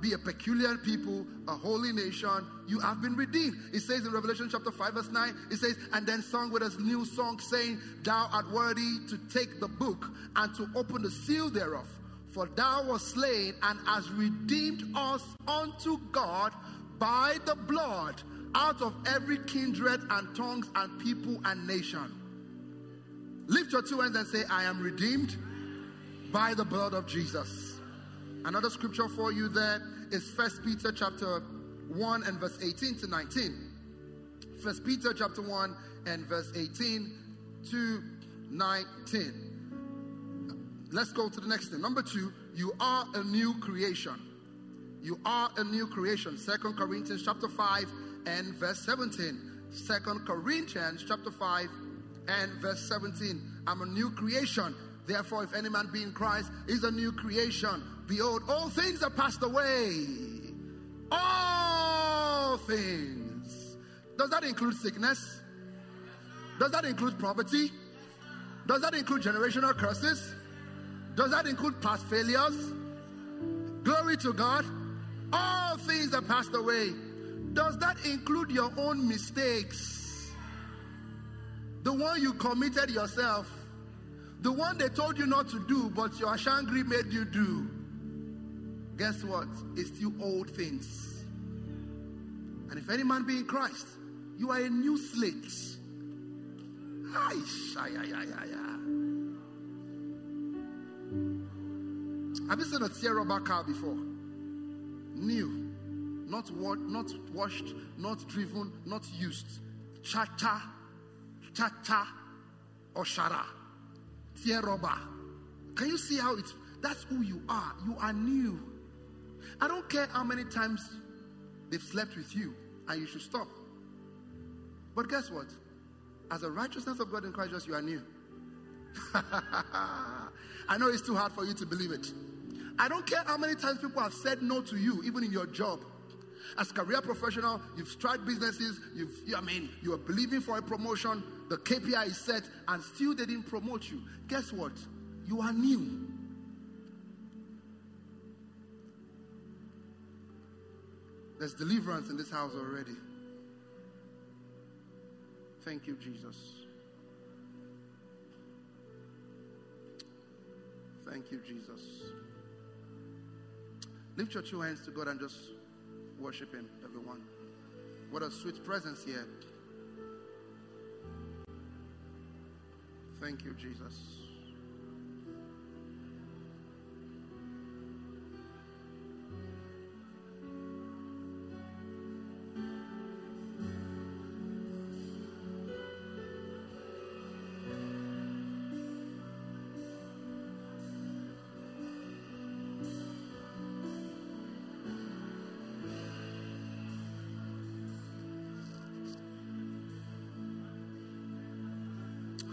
be a peculiar people, a holy nation, you have been redeemed. It says in Revelation chapter 5 verse 9, it says, and then sung with a new song saying, thou art worthy to take the book and to open the seal thereof. For thou wast slain and hast redeemed us unto God by the blood out of every kindred and tongues and people and nation. Lift your two hands and say, I am redeemed by the blood of Jesus. Another scripture for you there is 1 Peter chapter 1 and verse 18 to 19. 1 Peter chapter 1 and verse 18 to 19. Let's go to the next thing. Number two, you are a new creation. You are a new creation. 2 Corinthians chapter 5 and verse 17. 2 Corinthians chapter 5 and verse 17. I'm a new creation. Therefore, if any man be in Christ, is a new creation. Behold, all things are passed away. All things. Does that include sickness? Does that include poverty? Does that include generational curses? Does that include past failures? Glory to God. All things are passed away. Does that include your own mistakes? The one you committed yourself. The one they told you not to do, but your Ashangri made you do. Guess what? It's still old things. And if any man be in Christ, you are a new slate. Have you seen a tear-rubber car before? New, not washed, not driven, not used. Cha-cha, cha-cha, or shara. Tear-rubber. Can you see how it's? That's who you are. You are new. I don't care how many times they've slept with you, and you should stop. But guess what? As the righteousness of God in Christ Jesus, you are new. I know it's too hard for you to believe it. I don't care how many times people have said no to you, even in your job. As a career professional, you've tried businesses, you are believing for a promotion, the KPI is set, and still they didn't promote you. Guess what? You are new. There's deliverance in this house already. Thank you, Jesus. Thank you, Jesus. Lift your two hands to God and just worship Him, everyone. What a sweet presence here. Thank you, Jesus.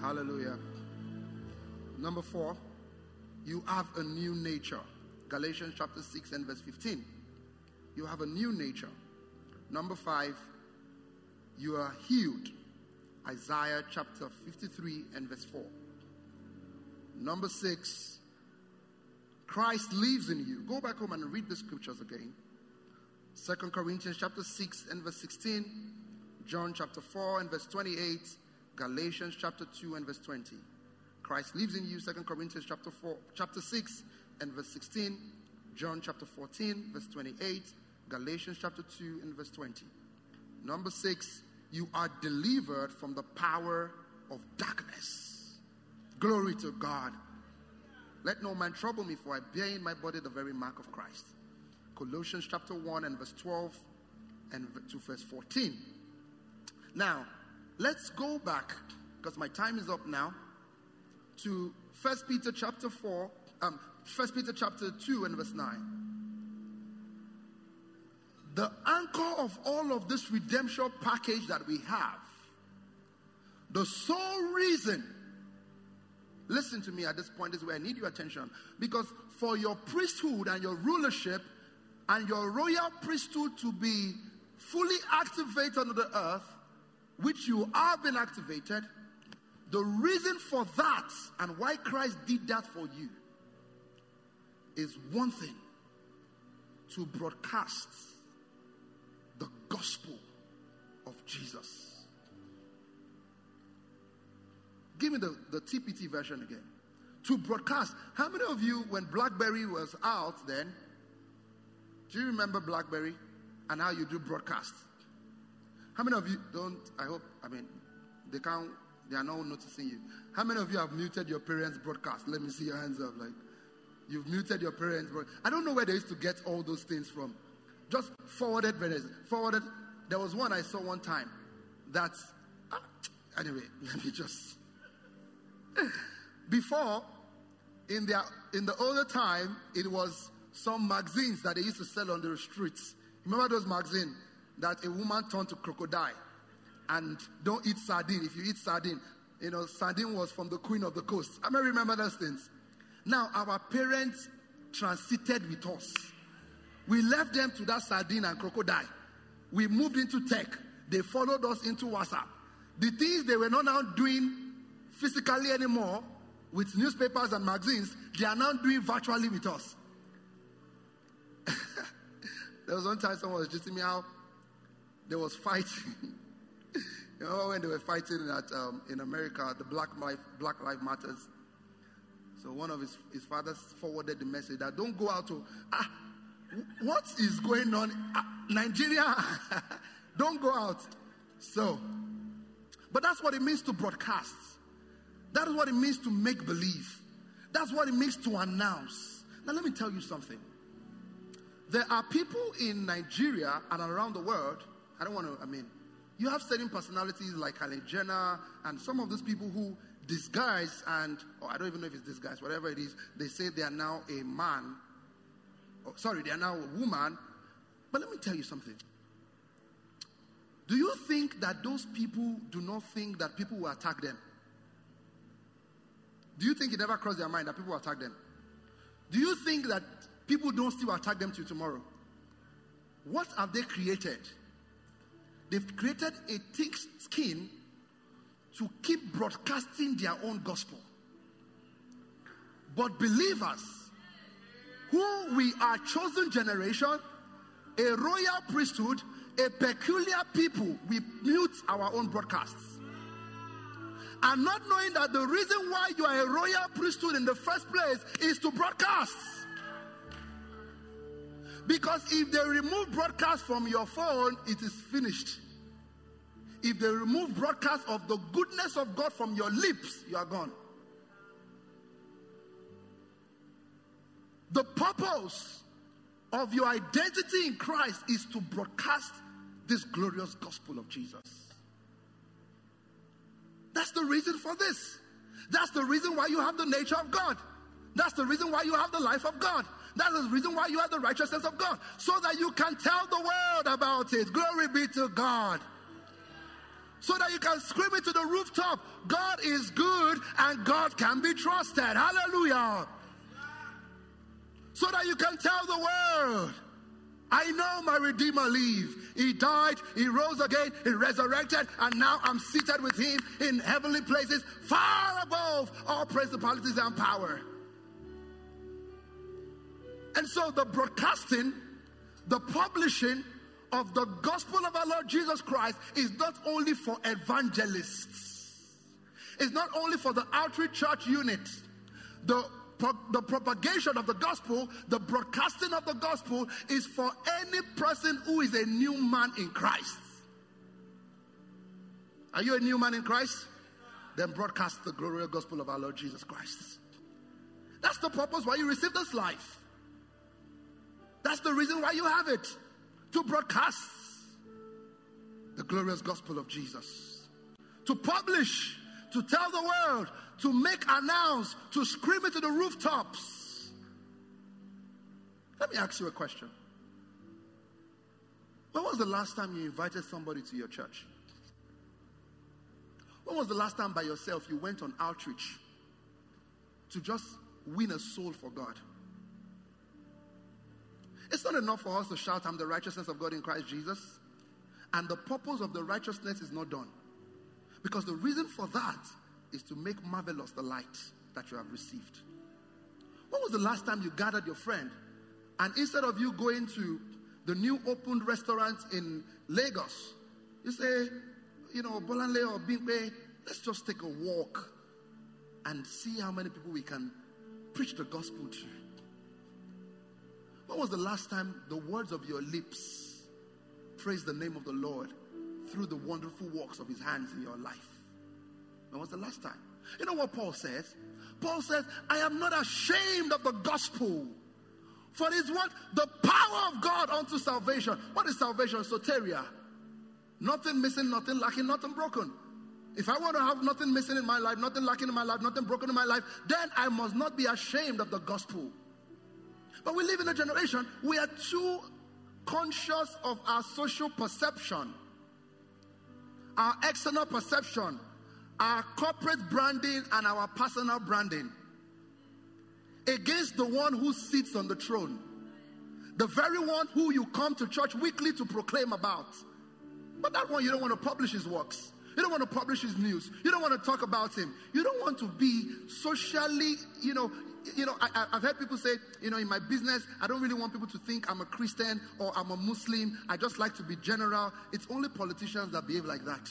Hallelujah. Number four, you have a new nature. Galatians chapter 6 and verse 15. You have a new nature. Number five, you are healed. Isaiah chapter 53 and verse 4. Number six, Christ lives in you. Go back home and read the scriptures again. 2 Corinthians chapter 6 and verse 16. John chapter 4 and verse 28. Galatians chapter 2 and verse 20. Christ lives in you. 2 Corinthians chapter 6 and verse 16. John chapter 14 verse 28. Galatians chapter 2 and verse 20. Number 6. You are delivered from the power of darkness. Glory to God. Let no man trouble me, for I bear in my body the very mark of Christ. Colossians chapter 1 and verse 12 and to verse 14. Now, let's go back, because my time is up now, to 1 Peter chapter 2 and verse 9. The anchor of all of this redemption package that we have, the sole reason, listen to me at this point, is where I need your attention, because for your priesthood and your rulership and your royal priesthood to be fully activated on the earth, which you have been activated, the reason for that and why Christ did that for you is one thing: to broadcast the gospel of Jesus. Give me the TPT version again. to broadcast. How many of you, when BlackBerry was out then, do you remember BlackBerry and how you do broadcast? How many of you don't, I hope, I mean, they can't, they are not noticing you. How many of you have muted your parents' broadcast? Let me see your hands up. Like, you've muted your parents' broadcast. I don't know where they used to get all those things from. Just forwarded, forwarded. There was one I saw one time that's, anyway, let me just. Before, in the older time, it was some magazines that they used to sell on the streets. Remember those magazines that a woman turned to crocodile and don't eat sardine. If you eat sardine, you know, sardine was from the queen of the coast. I may remember those things. Now, our parents transited with us. We left them to that sardine and crocodile. We moved into tech. They followed us into WhatsApp. The things they were not now doing physically anymore with newspapers and magazines, they are now doing virtually with us. There was one time someone was just telling me how there was fighting. You know, when they were fighting at, in America, the Black Lives Matters. So one of his fathers forwarded the message that don't go out to, what is going on? Nigeria, don't go out. So, but that's what it means to broadcast. That is what it means to make believe. That's what it means to announce. Now, let me tell you something. There are people in Nigeria and around the world. I don't want to, I mean, you have certain personalities like Kylie Jenner and some of those people who disguise and, or I don't even know if it's disguise, whatever it is, they say they are now a man. Oh, sorry, they are now a woman. But let me tell you something. Do you think that those people do not think that people will attack them? Do you think it never crossed their mind that people will attack them? Do you think that people don't still attack them till tomorrow? What have they created? They've created a thick skin to keep broadcasting their own gospel. But believers, who we are chosen generation, a royal priesthood, a peculiar people, we mute our own broadcasts. And not knowing that the reason why you are a royal priesthood in the first place is to broadcast. Because if they remove broadcast from your phone, it is finished. If they remove broadcast of the goodness of God from your lips, you are gone. The purpose of your identity in Christ is to broadcast this glorious gospel of Jesus. That's the reason for this. That's the reason why you have the nature of God. That's the reason why you have the life of God. That's the reason why you have the righteousness of God. So that you can tell the world about it. Glory be to God. So that you can scream it to the rooftop. God is good and God can be trusted. Hallelujah. So that you can tell the world, I know my Redeemer lives. He died, he rose again, he resurrected, and now I'm seated with him in heavenly places, far above all principalities and power. And so the broadcasting, the publishing of the gospel of our Lord Jesus Christ is not only for evangelists. It's not only for the outreach church unit. The propagation of the gospel, the broadcasting of the gospel is for any person who is a new man in Christ. Are you a new man in Christ? Then broadcast the glorious gospel of our Lord Jesus Christ. That's the purpose why you receive this life. That's the reason why you have it. To broadcast the glorious gospel of Jesus. To publish, to tell the world, to make announce, to scream it to the rooftops. Let me ask you a question. When was the last time you invited somebody to your church? When was the last time by yourself you went on outreach to just win a soul for God? It's not enough for us to shout, I'm the righteousness of God in Christ Jesus. And the purpose of the righteousness is not done. Because the reason for that is to make marvelous the light that you have received. When was the last time you gathered your friend and instead of you going to the new opened restaurant in Lagos, you say, you know, Bolanle or Bimpe, let's just take a walk. and see how many people we can preach the gospel to. When was the last time the words of your lips praised the name of the Lord through the wonderful works of his hands in your life? When was the last time? You know what Paul says? Paul says, I am not ashamed of the gospel. For it is what? The power of God unto salvation. What is salvation? Soteria. Nothing missing, nothing lacking, nothing broken. If I want to have nothing missing in my life, nothing lacking in my life, nothing broken in my life, then I must not be ashamed of the gospel. But we live in a generation, we are too conscious of our social perception, our external perception, our corporate branding, and our personal branding against the one who sits on the throne, the very one who you come to church weekly to proclaim about. But that one, you don't want to publish his works. You don't want to publish his news. You don't want to talk about him. You don't want to be socially, I've heard people say, in my business, I don't really want people to think I'm a Christian or I'm a Muslim. I just like to be general. It's only politicians that behave like that.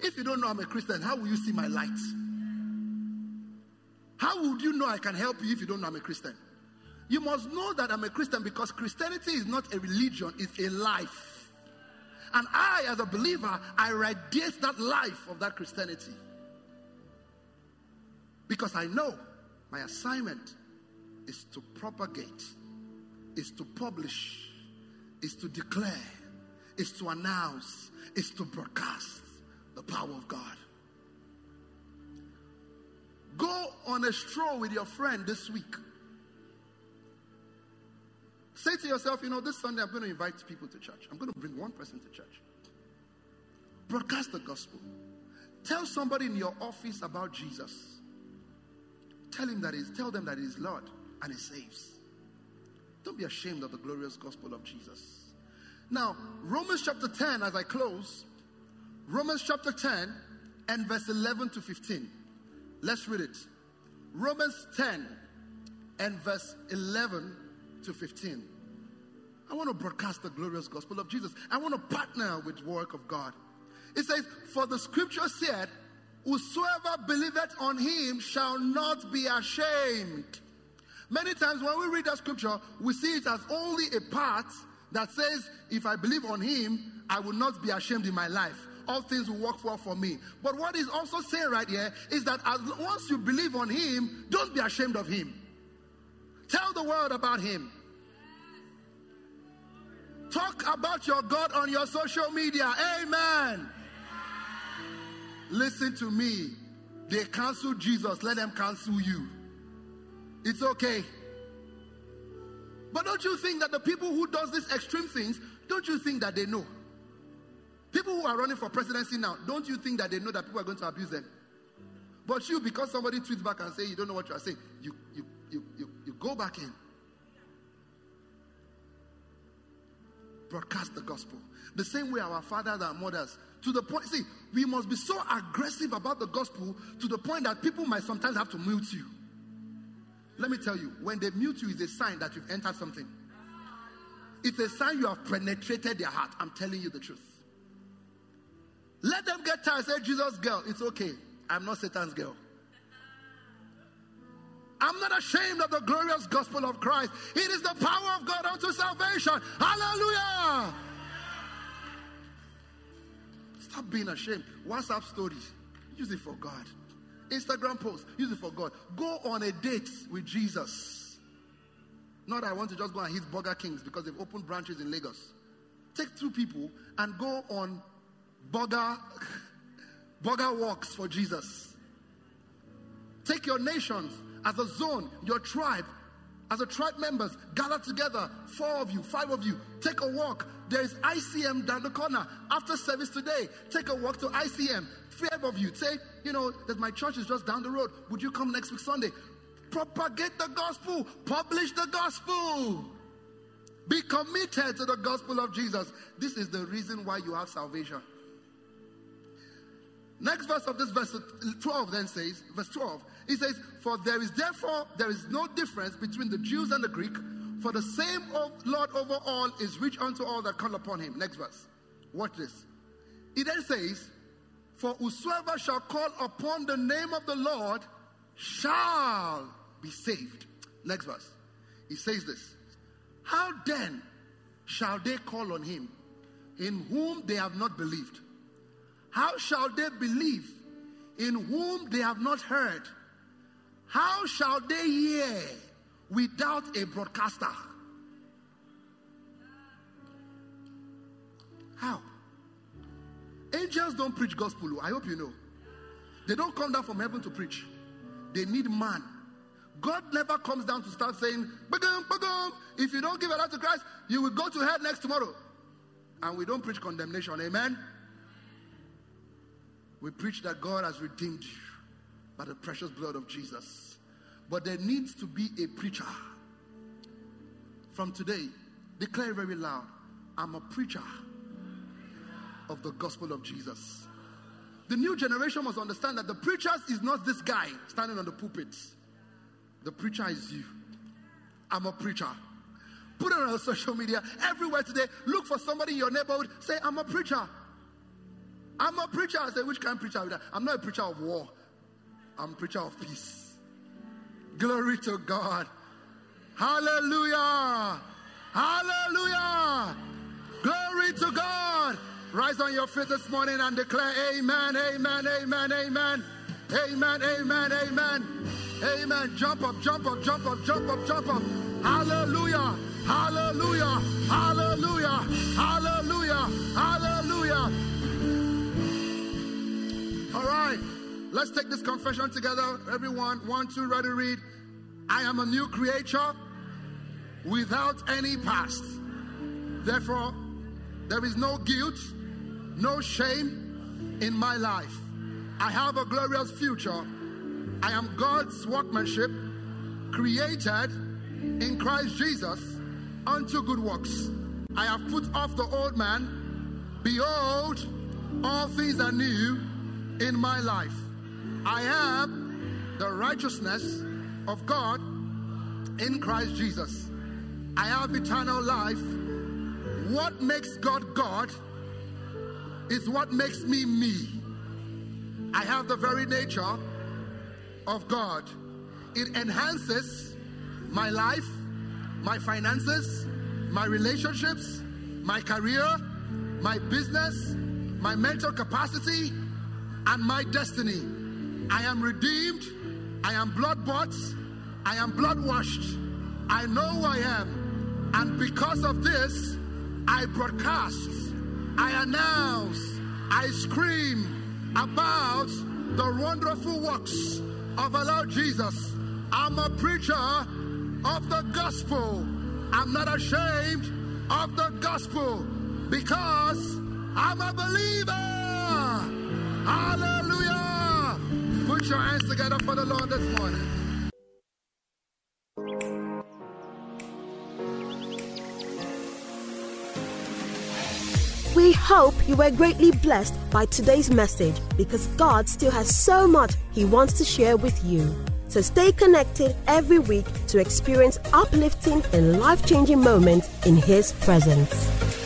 If you don't know I'm a Christian, how will you see my light? How would you know I can help you if you don't know I'm a Christian? You must know that I'm a Christian, because Christianity is not a religion, it's a life. And I, as a believer, I radiate that life of that Christianity. Because I know my assignment is to propagate, is to publish, is to declare, is to announce, is to broadcast the power of God. Go on a stroll with your friend this week. Say to yourself, this Sunday I'm going to invite people to church. I'm going to bring one person to church. Broadcast the gospel. Tell somebody in your office about Jesus. Tell them that he is Lord and he saves. Don't be ashamed of the glorious gospel of Jesus. Now, Romans chapter 10, as I close, Romans chapter 10 and verse 11 to 15. Let's read it. Romans 10 and verse 11 to 15. I want to broadcast the glorious gospel of Jesus. I want to partner with the work of God. It says, for the scripture said, whosoever believeth on him shall not be ashamed. Many times when we read that scripture, we see it as only a part that says, if I believe on him, I will not be ashamed in my life. All things will work well for me. But what is also saying right here is that once you believe on him, don't be ashamed of him. Tell the world about him. Talk about your God on your social media. Amen. Listen to me. They canceled Jesus. Let them cancel you. It's okay. But don't you think that the people who does these extreme things, don't you think that they know? People who are running for presidency now, don't you think that they know that people are going to abuse them? But you, because somebody tweets back and say you don't know what you are saying, you go back in. Broadcast the gospel. The same way our fathers and mothers, to the point, see, we must be so aggressive about the gospel to the point that people might sometimes have to mute you. Let me tell you, when they mute you, it's a sign that you've entered something. It's a sign you have penetrated their heart. I'm telling you the truth. Let them get tired. Say, Jesus girl, it's okay. I'm not Satan's girl. I'm not ashamed of the glorious gospel of Christ. It is the power of God unto salvation. Hallelujah. Stop being ashamed. WhatsApp stories, use it for God. Instagram posts, use it for God. Go on a date with Jesus. Not I want to just go and hit Burger Kings because they've opened branches in Lagos. Take two people and go on burger walks for Jesus. Take your nations as a zone, your tribe, as a tribe members, gather together, 4 of you, 5 of you, take a walk. There is ICM down the corner. After service today, take a walk to ICM. 5 of you, say, that my church is just down the road. Would you come next week Sunday? Propagate the gospel. Publish the gospel. Be committed to the gospel of Jesus. This is the reason why you have salvation. Next verse of this verse 12 then says, verse 12, it says, for there is therefore, there is no difference between the Jews and the Greek, for the same Lord over all is rich unto all that call upon him. Next verse. Watch this. It then says, For whosoever shall call upon the name of the Lord shall be saved. Next verse. He says this. How then shall they call on him in whom they have not believed? How shall they believe in whom they have not heard? How shall they hear without a broadcaster? How? Angels don't preach gospel. I hope you know. They don't come down from heaven to preach. They need man. God never comes down to start saying, "Bagum, bagum, if you don't give your life to Christ, you will go to hell next tomorrow." And we don't preach condemnation. Amen? We preach that God has redeemed you by the precious blood of Jesus. But there needs to be a preacher. From today, declare very loud, I'm a preacher of the gospel of Jesus. The new generation must understand that the preacher is not this guy standing on the pulpit. The preacher is you. I'm a preacher. Put it on social media, everywhere today. Look for somebody in your neighborhood. Say, I'm a preacher. I'm a preacher. I say, which kind of preacher? I'm not a preacher of war. I'm a preacher of peace. Glory to God. Hallelujah. Hallelujah. Glory to God. Rise on your feet this morning and declare, amen, amen, amen, amen. Amen, amen, amen. Amen. Jump up, jump up, jump up, jump up, jump up. Hallelujah. Hallelujah. Hallelujah. Hallelujah. Hallelujah. All right. Let's take this confession together. Everyone, 1, 2, ready, read. I am a new creature without any past. Therefore, there is no guilt, no shame in my life. I have a glorious future. I am God's workmanship, created in Christ Jesus unto good works. I have put off the old man. Behold, all things are new in my life. I am the righteousness of God in Christ Jesus. I have eternal life. What makes God God is what makes me me. I have the very nature of God. It enhances my life, my finances, my relationships, my career, my business, my mental capacity, and my destiny. I am redeemed. I am blood-bought. I am blood-washed. I know who I am. And because of this, I broadcast, I announce, I scream about the wonderful works of our Lord Jesus. I'm a preacher of the gospel. I'm not ashamed of the gospel because I'm a believer. Hallelujah. Put your hands together for the Lord this morning. We hope you were greatly blessed by today's message because God still has so much He wants to share with you. So stay connected every week to experience uplifting and life-changing moments in His presence.